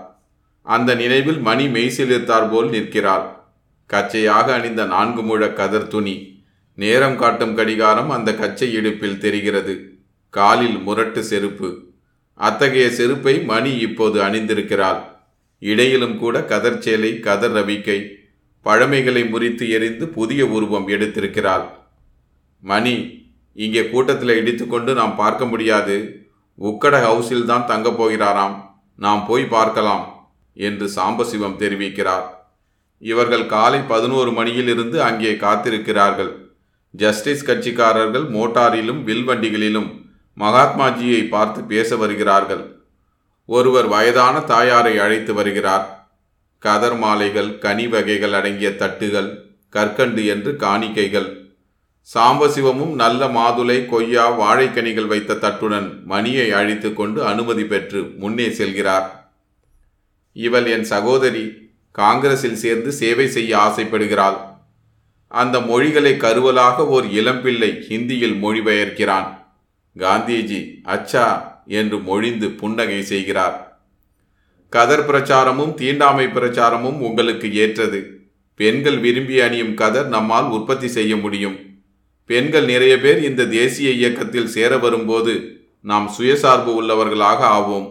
அந்த நினைவில் மணி மெய்சிலிருத்தார் போல் நிற்கிறாள். கச்சையாக அணிந்த நான்கு முழ கதர் துணி, நேரம் காட்டும் கடிகாரம் அந்த கச்சை இடுப்பில் தெரிகிறது. காலில் முரட்டு செருப்பு. அத்தகைய செருப்பை மணி இப்போது அணிந்திருக்கிறாள். இடையிலும் கூட கதர்ச்சேலை, கதர் ரவிக்கை, பழமைகளை முறித்து எரிந்து புதிய உருவம் எடுத்திருக்கிறாள். மணி, இங்கே கூட்டத்தில் இடித்துக்கொண்டு நாம் பார்க்க முடியாது, உக்கட ஹவுஸில் தான் தங்கப் போகிறாராம், நாம் போய் பார்க்கலாம் என்று சாம்பசிவம் தெரிவிக்கிறார். இவர்கள் காலை பதினோரு மணியிலிருந்து அங்கே காத்திருக்கிறார்கள். ஜஸ்டிஸ் கட்சிக்காரர்கள் மோட்டாரிலும் வில்வண்டிகளிலும் மகாத்மாஜியை பார்த்து பேச வருகிறார்கள். ஒருவர் வயதான தாயாரை அழைத்து வருகிறார். கதர் மாலைகள், கனி வகைகள் அடங்கிய தட்டுகள், கற்கண்டு என்று காணிக்கைகள். சாம்பசிவமும் நல்ல மாதுளை, கொய்யா, வாழைக்கனிகள் வைத்த தட்டுடன் மணியை அழைத்து கொண்டு அனுமதி பெற்று முன்னே செல்கிறார். இவள் என் சகோதரி, காங்கிரஸில் சேர்ந்து சேவை செய்ய ஆசைப்படுகிறாள். அந்த மொழிகளை கருவலாக ஓர் இளம்பிள்ளை ஹிந்தியில் மொழிபெயர்க்கிறான். காந்திஜி அச்சா என்று மொழிந்து புன்னகை செய்கிறார். கதர் பிரச்சாரமும் தீண்டாமை பிரச்சாரமும் உங்களுக்கு ஏற்றது. பெண்கள் விரும்பி அணியும் கதர் நம்மால் உற்பத்தி செய்ய முடியும். பெண்கள் நிறைய பேர் இந்த தேசிய இயக்கத்தில் சேர வரும்போது நாம் சுயசார்பு உள்ளவர்களாக ஆவோம்.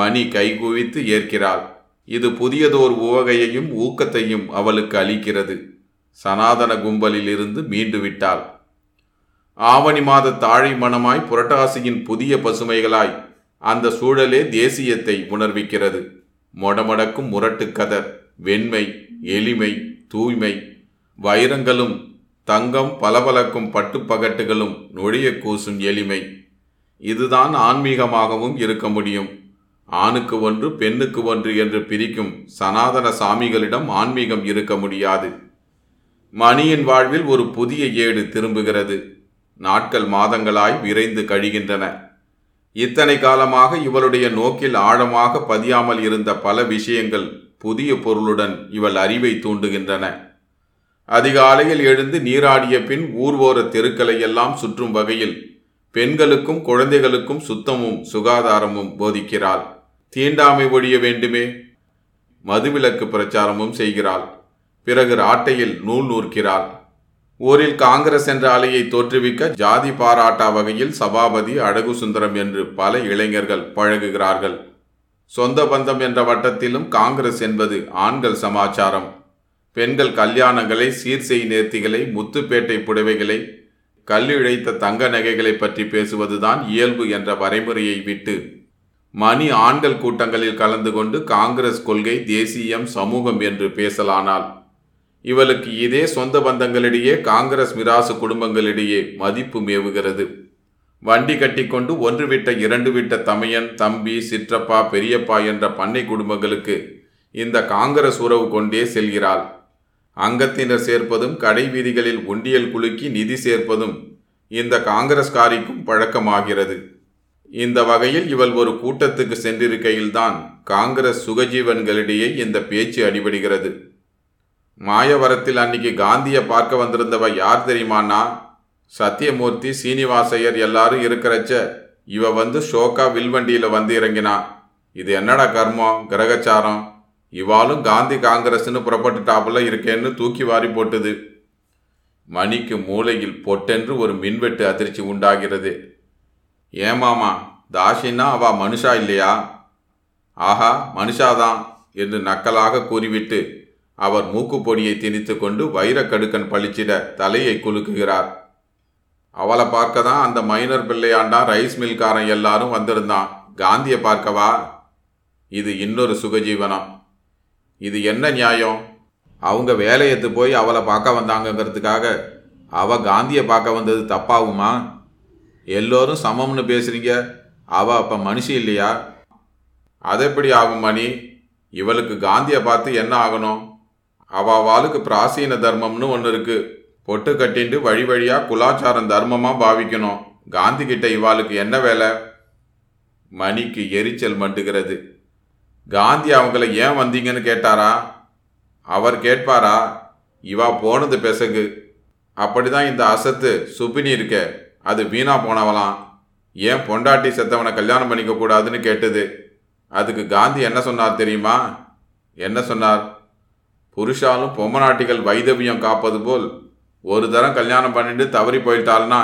மணி கைகுவித்து ஏற்கிறாள். இது புதியதோர் உவகையையும் ஊக்கத்தையும் அவளுக்கு அளிக்கிறது. சனாதன கும்பலில் இருந்து மீண்டு விட்டாள். ஆவணி மாத தாழை மனமாய், புரட்டாசியின் புதிய பசுமைகளாய் அந்த சூழலே தேசியத்தை உணர்விக்கிறது. மொடமடக்கும் முரட்டு கதர், வெண்மை, எளிமை, தூய்மை, வைரங்களும் தங்கம் பலபலக்கும் பட்டுப்பகட்டுகளும் நொழிய கூசும் எளிமை. இதுதான் ஆன்மீகமாகவும் இருக்க முடியும். ஆணுக்கு ஒன்று, பெண்ணுக்கு ஒன்று என்று பிரிக்கும் சனாதன சாமிகளிடம் ஆன்மீகம் இருக்க முடியாது. மணியின் வாழ்வில் ஒரு புதிய ஏடு திரும்புகிறது. நாட்கள் மாதங்களாய் விரைந்து கழிகின்றன. இத்தனை காலமாக இவளுடைய நோக்கில் ஆழமாக பதியாமல் இருந்த பல விஷயங்கள் புதிய பொருளுடன் இவள் அறிவை தூண்டுகின்றன. அதிகாலையில் எழுந்து நீராடிய பின் ஊர்வோர தெருக்களையெல்லாம் சுற்றும் வகையில் பெண்களுக்கும் குழந்தைகளுக்கும் சுத்தமும் சுகாதாரமும் போதிக்கிறாள். தீண்டாமை ஒழிய வேண்டுமே மதுவிலக்கு பிரச்சாரமும் செய்கிறாள். பிறகு ராட்டையில் நூல் நூற்கிறாள். ஊரில் காங்கிரஸ் என்ற அலையை தோற்றுவிக்க ஜாதி பாராட்டா வகையில் சபாபதி அழகு சுந்தரம் என்று பல இளைஞர்கள் பழகுகிறார்கள். சொந்த பந்தம் என்ற வட்டத்திலும் காங்கிரஸ் என்பது ஆண்கள் சமாச்சாரம். பெண்கள் கல்யாணங்களை, சீர்செய் நேர்த்திகளை, முத்துப்பேட்டை புடவைகளை, கல்லிழைத்த தங்க நகைகளை பற்றி பேசுவதுதான் இயல்பு என்ற வரைமுறையை விட்டு மணி ஆண்கள் கூட்டங்களில் கலந்து கொண்டு காங்கிரஸ் கொள்கை, தேசியம், சமூகம் என்று பேசலானாள். இவளுக்கு இதே சொந்த பந்தங்களிடையே காங்கிரஸ் மிராசு குடும்பங்களிடையே மதிப்பு மேவுகிறது. வண்டி கட்டி கொண்டு ஒன்று விட்ட இரண்டு விட்ட தமையன், தம்பி, சிற்றப்பா, பெரியப்பா என்ற பண்ணை குடும்பங்களுக்கு இந்த காங்கிரஸ் உறவு கொண்டே செல்கிறாள். அங்கத்தினர் சேர்ப்பதும் கடை வீதிகளில் உண்டியல் குலுக்கி நிதி சேர்ப்பதும் இந்த காங்கிரஸ்காரிக்கும் பழக்கமாகிறது. இந்த வகையில் இவள் ஒரு கூட்டத்துக்கு சென்றிருக்கையில்தான் காங்கிரஸ் சுகஜீவன்களிடையே இந்த பேச்சு அடிபடுகிறது. மாயவரத்தில் அன்னைக்கு காந்தியை பார்க்க வந்திருந்தவ யார் தெரியுமாண்ணா? சத்தியமூர்த்தி, சீனிவாசையர் எல்லாரும் இருக்கிறச்ச இவ வந்து ஷோக்கா வில்வண்டியில் வந்து இறங்கினா. இது என்னடா கர்மம், கிரகச்சாரம். இவாலும் காந்தி காங்கிரஸ்ன்னு புறப்பட்டுட்டாப்புல இருக்கேன்னு தூக்கி வாரி போட்டுது. மணிக்கு மூளையில் பொட்டென்று ஒரு மின்வெட்டு அதிர்ச்சி உண்டாகிறது. ஏமாமா, தாஷின்னா அவ மனுஷா இல்லையா? ஆஹா, மனுஷாதான் என்று நக்கலாக கூறிவிட்டு அவர் மூக்குப்பொடியை திணித்து கொண்டு வைரக்கடுக்கன் பளிச்சிட தலையை குலுக்குகிறார். அவளை பார்க்க தான் அந்த மைனர் பிள்ளையாண்டான் ரைஸ் மில்காரன் எல்லாரும் வந்திருந்தான். காந்தியை பார்க்கவா? இது இன்னொரு சுகஜீவனம். இது என்ன நியாயம்? அவங்க வேலையத்து போய் அவளை பார்க்க வந்தாங்கங்கிறதுக்காக அவள் காந்தியை பார்க்க வந்தது தப்பாகுமா? எல்லோரும் சமம்னு பேசுகிறீங்க. அவள் அப்போ மனுஷி இல்லையா? அது எப்படி ஆகும் மணி? இவளுக்கு காந்தியை பார்த்து என்ன ஆகணும்? அவாவாளுக்கு பிராசீன தர்மம்னு ஒன்று இருக்குது. பொட்டு கட்டிண்டு வழி வழியாக குலாச்சாரம் தர்மமாக பாவிக்கணும். காந்தி கிட்ட இவாளுக்கு என்ன வேலை? மணிக்கு எரிச்சல் மண்டுகிறது. காந்தி அவங்கள ஏன் வந்தீங்கன்னு கேட்டாரா? அவர் கேட்பாரா? இவா போனது பெசகு. அப்படி தான் இந்த அசத்து சுபினி இருக்க, அது வீணா போனவலாம். ஏன் பொண்டாட்டி செத்தவனை கல்யாணம் பண்ணிக்க கூடாதுன்னு கேட்டது. அதுக்கு காந்தி என்ன சொன்னார் தெரியுமா? என்ன சொன்னார்? புருஷாலும் பொம்மநாட்டிகள் வைதவியம் காப்பது போல் ஒரு தரம் கல்யாணம் பண்ணிட்டு தவறி போயிட்டாள்னா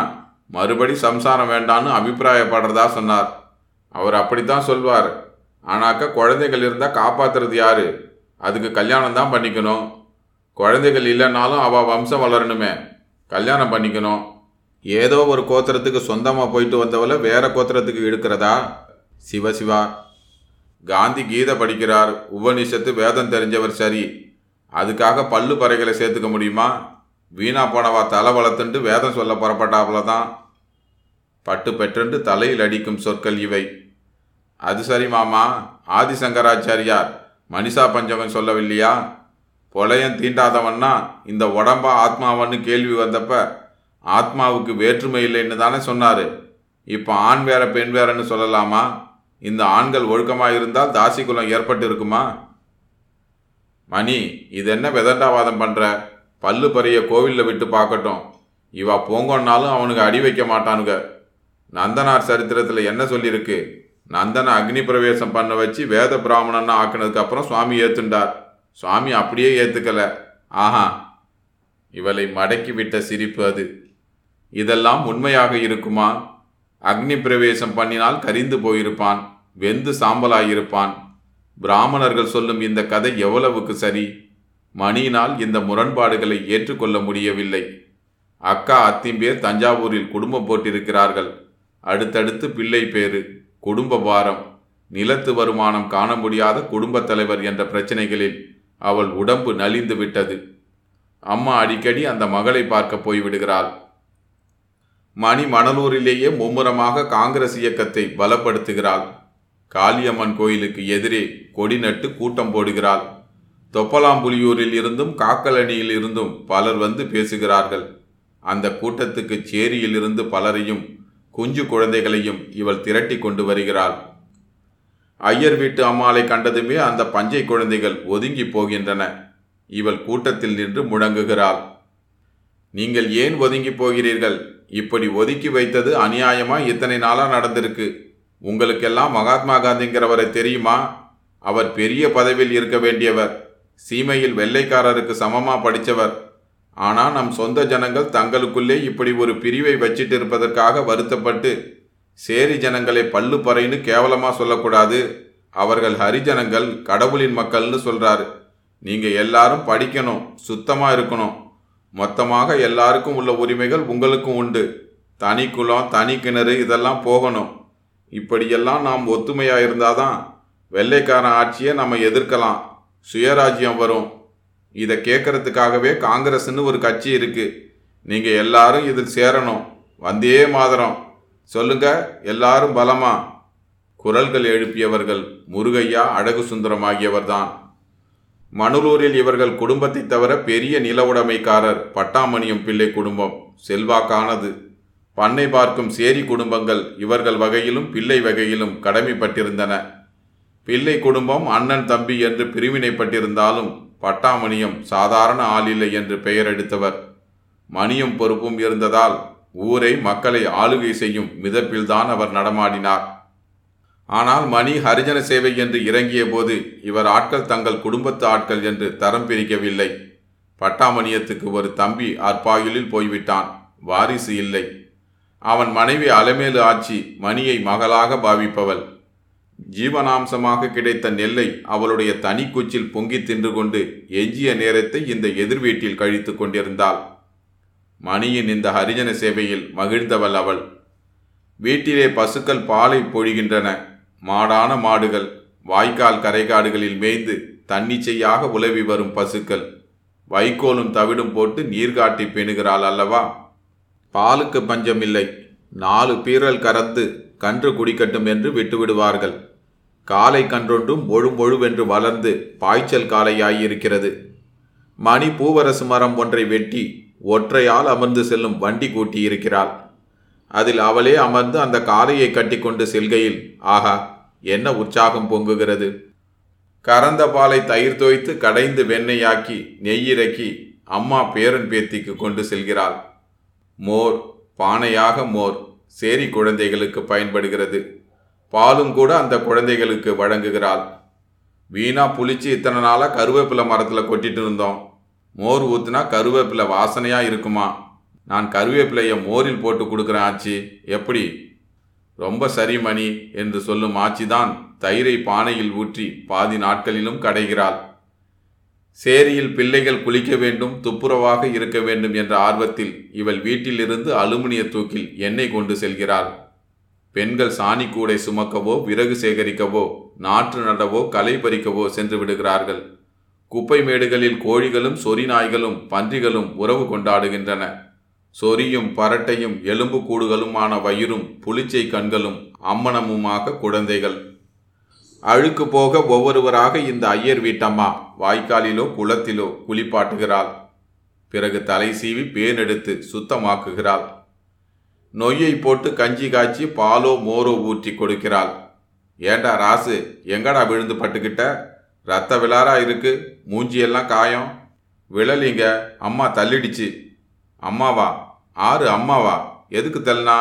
மறுபடி சம்சாரம் வேண்டான்னு அபிப்பிராயப்படுறதா சொன்னார். அவர் அப்படித்தான் சொல்வார். ஆனாக்கா குழந்தைகள் இருந்தால் காப்பாற்றுறது யார்? அதுக்கு கல்யாணம் தான் பண்ணிக்கணும். குழந்தைகள் இல்லைன்னாலும் அவள் வம்சம் வளரணுமே, கல்யாணம் பண்ணிக்கணும். ஏதோ ஒரு கோத்திரத்துக்கு சொந்தமாக போயிட்டு வந்தவளை வேறு கோத்திரத்துக்கு எடுக்கிறதா? சிவசிவா. காந்தி கீதை படிக்கிறார், உபநிஷத்து வேதம் தெரிஞ்சவர். சரி, அதுக்காக பல்லு பறைகளை சேர்த்துக்க முடியுமா? வீணா போனவா தலை வளர்த்துண்டு வேதம் சொல்ல புறப்பட்டாப்புல தான். பட்டு பெற்றென்று தலையில் அடிக்கும் சொற்கள் இவை. அது சரி மாமா, ஆதிசங்கராச்சாரியார் மனிஷா பஞ்சகம் சொல்லவில்லையா? பொழையன் தீண்டாதவன்னா இந்த உடம்பா ஆத்மாவன்னு கேள்வி வந்தப்ப ஆத்மாவுக்கு வேற்றுமை இல்லைன்னு தானே சொன்னார். இப்போ ஆண் வேற பெண் வேறன்னு சொல்லலாமா? இந்த ஆண்கள் ஒழுக்கமாக இருந்தால் தாசி குலம் ஏற்பட்டு இருக்குமா? மணி, இது என்ன வெதண்டாவாதம் பண்ணுற? பல்லு பறைய கோவிலில் விட்டு பார்க்கட்டும். இவா போங்கன்னாலும் அவனுக்கு அடி வைக்க மாட்டானுங்க. நந்தனார் சரித்திரத்தில் என்ன சொல்லியிருக்கு? நந்தனை அக்னி பிரவேசம் பண்ண வச்சு வேத பிராமணன்னு ஆக்கினதுக்கப்புறம் சுவாமி ஏற்றுண்டார். சுவாமி அப்படியே ஏற்றுக்கலை. ஆஹா, இவளை மடக்கிவிட்ட சிரிப்பு அது. இதெல்லாம் உண்மையாக இருக்குமா? அக்னி பிரவேசம் பண்ணினால் கரிந்து போயிருப்பான், வெந்து சாம்பலாயிருப்பான். பிராமணர்கள் சொல்லும் இந்த கதை எவ்வளவுக்கு சரி? மணியினால் இந்த முரண்பாடுகளை ஏற்றுக்கொள்ள முடியவில்லை. அக்கா அத்திம்பேர் தஞ்சாவூரில் குடும்பம் போட்டிருக்கிறார்கள். அடுத்தடுத்து பிள்ளை பேறு, குடும்ப பாரம், நிலத்து வருமானம் காண முடியாத குடும்பத் தலைவர் என்ற பிரச்சனைகளில் அவள் உடம்பு நலிந்து விட்டது. அம்மா அடிக்கடி அந்த மகளை பார்க்க போய்விடுகிறாள். மணி மணலூரிலேயே மும்முரமாக காங்கிரஸ் இயக்கத்தை பலப்படுத்துகிறாள். காளியம்மன் கோயிலுக்கு எதிரே கொடி நட்டு கூட்டம் போடுகிறாள். தொப்பலாம்புலியூரில் இருந்தும் காக்கலணியில் இருந்தும் பலர் வந்து பேசுகிறார்கள். அந்த கூட்டத்துக்கு சேரியிலிருந்து பலரையும் குஞ்சு குழந்தைகளையும் இவள் திரட்டி கொண்டு வருகிறாள். ஐயர் வீட்டு அம்மாளை கண்டதுமே அந்த பஞ்சை குழந்தைகள் ஒதுங்கி போகின்றன. இவள் கூட்டத்தில் நின்று முழங்குகிறாள். நீங்கள் ஏன் ஒதுங்கி போகிறீர்கள்? இப்படி ஒதுக்கி வைத்தது அநியாயமா? இத்தனை நாளாக நடந்திருக்கு. உங்களுக்கெல்லாம் மகாத்மா காந்திங்கிறவரை தெரியுமா? அவர் பெரிய பதவியில் இருக்க வேண்டியவர். சீமையில் வெள்ளைக்காரருக்கு சமமாக படித்தவர். ஆனால் நம் சொந்த ஜனங்கள் தங்களுக்குள்ளே இப்படி ஒரு பிரிவை வச்சிட்டு இருப்பதற்காக வருத்தப்பட்டு சேரி ஜனங்களை பல்லு பறைன்னு கேவலமாக சொல்லக்கூடாது. அவர்கள் ஹரிஜனங்கள், கடவுளின் மக்கள்னு சொல்கிறாரு. நீங்கள் எல்லாரும் படிக்கணும், சுத்தமாக இருக்கணும். மொத்தமாக எல்லாருக்கும் உள்ள உரிமைகள் உங்களுக்கும் உண்டு. தனி குலம், தனி கிணறு இதெல்லாம் போகணும். இப்படியெல்லாம் நாம் ஒத்துமையாக இருந்தால் தான் வெள்ளைக்காரன் ஆட்சியை நம்ம எதிர்க்கலாம், சுயராஜ்யம் வரும். இதை கேட்கறதுக்காகவே காங்கிரஸ்ன்னு ஒரு கட்சி இருக்குது. நீங்கள் எல்லாரும் இதில் சேரணும். வந்தே மாதரம் சொல்லுங்க, எல்லாரும் பலமா. குரல்கள் எழுப்பியவர்கள் முருகையா, அழகு சுந்தரம் ஆகியவர்தான். மணலூரில் இவர்கள் குடும்பத்தை தவிர பெரிய நில உடைமைக்காரர் பட்டாமணியம் பிள்ளை குடும்பம் செல்வாக்கானது. பண்ணை பார்க்கும் சேரி குடும்பங்கள் இவர்கள் வகையிலும் பிள்ளை வகையிலும் கடமைப்பட்டிருந்தன. பிள்ளை குடும்பம் அண்ணன் தம்பி என்று பிரிவினைப்பட்டிருந்தாலும் பட்டாமணியம் சாதாரண ஆளில்லை என்று பெயர் எடுத்தவர். மணியம் பொறுப்பும் இருந்ததால் ஊரை, மக்களை ஆளுகை செய்யும் மிதப்பில்தான் அவர் நடமாடினார். ஆனால் மணி ஹரிஜன சேவை என்று இறங்கிய போது இவர் ஆட்கள் தங்கள் குடும்பத்து ஆட்கள் என்று தரம் பிரிக்கவில்லை. பட்டாமணியத்துக்கு ஒரு தம்பி அற்பாயுளில் போய்விட்டான். வாரிசு இல்லை. அவன் மனைவி அலமேலு ஆச்சி மணியை மகளாக பாவிப்பவள். ஜீவனாம்சமாக கிடைத்த நெல்லை அவளுடைய தனி கூச்சில் பொங்கி தின்று கொண்டு எஞ்சிய நேரத்தை இந்த எதிர்வீட்டில் கழித்து கொண்டிருந்தாள். மணியின் இந்த ஹரிஜன சேவையில் மகிழ்ந்தவள் அவள். வீட்டிலே பசுக்கள் பாலை பொழிகின்றன. மாடான மாடுகள் வாய்க்கால் கரைகாடுகளில் மேய்ந்து தன்னிச்சையாக உலவி வரும் பசுக்கள். வைக்கோலும் தவிடும் போட்டு நீர்காட்டி பேணுகிறாள் அல்லவா? பாலுக்கு பஞ்சமில்லை. நாலு பீரல் கறந்து கன்று குடிக்கட்டும் என்று விட்டுவிடுவார்கள். காலை கன்றொன்றும் மொழு மொழுவென்று வளர்ந்து பாய்ச்சல் காலையாயிருக்கிறது. மணி பூவரசு மரம் ஒன்றை வெட்டி ஒற்றையால் அமர்ந்து செல்லும் வண்டி கூட்டியிருக்கிறாள். அதில் அவளே அமர்ந்து அந்த காலையை கட்டி கொண்டு செல்கையில் ஆகா என்ன உற்சாகம் பொங்குகிறது! கறந்த பாலை தயிர் தோய்த்து கடைந்து வெண்ணெயாக்கி நெய்யிறக்கி அம்மா பேரன் பேத்திக்கு கொண்டு செல்கிறாள். மோர் பானையாக மோர் சேரி குழந்தைகளுக்கு பயன்படுகிறது. பாலும் கூட அந்த குழந்தைகளுக்கு வழங்குகிறாள். வீணா புளிச்சு இத்தனை நாளாக கருவேப்பிலை மரத்தில் கொட்டிட்டு இருந்தோம். மோர் ஊற்றுனா கருவேப்பிலை வாசனையாக இருக்குமா? நான் கருவேப்பிலையை மோரில் போட்டு கொடுக்குறேன் ஆச்சி. எப்படி? ரொம்ப சரி மணி என்று சொல்லும் ஆச்சிதான் தயிரை பானையில் ஊற்றி பாதி நாட்களிலும் கடைகிறாள். சேரியில் பிள்ளைகள் குளிக்க வேண்டும், துப்புரவாக இருக்க வேண்டும் என்ற ஆர்வத்தில் இவள் வீட்டிலிருந்து அலுமினிய தூக்கில் எண்ணெய் கொண்டு செல்கிறாள். பெண்கள் சாணி கூடை சுமக்கவோ, விறகு சேகரிக்கவோ, நாற்று நடவோ, களை பறிக்கவோ சென்று விடுகிறார்கள். குப்பை மேடுகளில் கோழிகளும் சொறி நாய்களும் பன்றிகளும் உறவு கொண்டாடுகின்றன. சொறியும் பரட்டையும் எலும்பு கூடுகளுமான வயிறும் புளிச்சை கண்களும் அம்மனமுமாக குழந்தைகள். அழுக்கு போக ஒவ்வொருவராக இந்த ஐயர் வீட்டம்மா வாய்க்காலிலோ குளத்திலோ குளிப்பாட்டுகிறாள். பிறகு தலை சீவி பேனெடுத்து சுத்தமாக்குகிறாள். நொய்யை போட்டு கஞ்சி காய்ச்சி பாலோ மோரோ ஊற்றி கொடுக்கிறாள். ஏண்டா ராசு, எங்கடா விழுந்து பட்டுக்கிட்ட? ரத்த விளாரா இருக்கு, மூஞ்சியெல்லாம் காயம். விழலிங்க, அம்மா தள்ளிடுச்சு. அம்மாவா? ஆறு அம்மாவா? எதுக்கு தள்ளினா?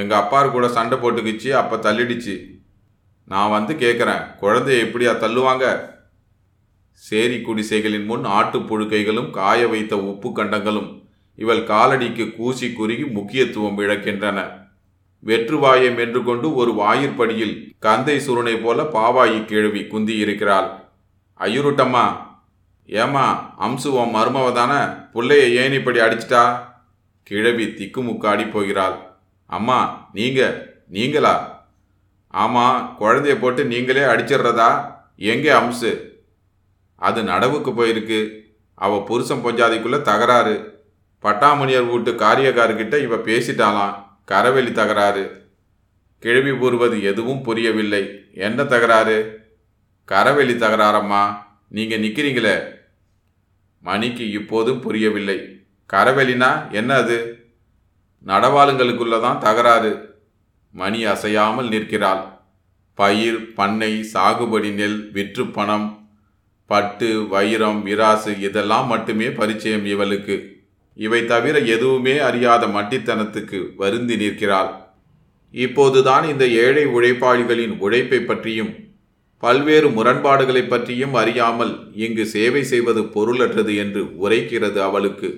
எங்கள் அப்பாரு கூட சண்டை போட்டுக்கிச்சு, அப்போ தள்ளிடுச்சு. நான் வந்து கேட்குறேன், குழந்தைய எப்படியா தள்ளுவாங்க? சேரி குடிசைகளின் முன் ஆட்டுப்புழுக்கைகளும் காய வைத்த உப்பு கண்டங்களும் இவள் காலடிக்கு கூசி குறுகி முக்கியத்துவம் இழக்கின்றன. வெற்றுவாயை மென்று கொண்டு ஒரு வாயிற்படியில் கந்தை சுருணை போல பாவாயி கிழவி குந்தியிருக்கிறாள். ஐயுருட்டம்மா, ஏமா அம்சுவம் மருமவ தானே, பிள்ளைய ஏன் இப்படி அடிச்சிட்டா? கிழவி திக்குமுக்காடி போகிறாள். அம்மா, நீங்க நீங்களா? ஆமாம், குழந்தைய போட்டு நீங்களே அடிச்சிடுறதா? எங்கே அம்சு? அது நடவுக்கு போயிருக்கு. அவள் புருஷம் பொஞ்சாதிக்குள்ளே தகராறு. பட்டாமணியர் வீட்டு காரியக்கார்கிட்ட இவ பேசிட்டாலாம், கரவெளி தகராறு. கிழவி கூறுவது எதுவும் புரியவில்லை. என்ன தகராறு? கரவெளி தகராறம்மா, நீங்கள் நிற்கிறீங்களே. மணிக்கு இப்போதும் புரியவில்லை. கரவெளினா என்ன? அது நடவாளங்களுக்குள்ளதான் தகராறு. மணி அசையாமல் நிற்கிறாள். பயிர், பண்ணை, சாகுபடி, நெல், விற்று பணம், பட்டு, வைரம், விராசு இதெல்லாம் மட்டுமே பரிச்சயம் இவளுக்கு. இவை தவிர எதுவுமே அறியாத மட்டித்தனத்துக்கு வருந்தி நிற்கிறாள். இப்போதுதான் இந்த ஏழை உழைப்பாளிகளின் உழைப்பை பற்றியும் பல்வேறு முரண்பாடுகளை பற்றியும் அறியாமல் இங்கு சேவை செய்வது பொருளற்றது என்று உரைக்கிறது அவளுக்கு.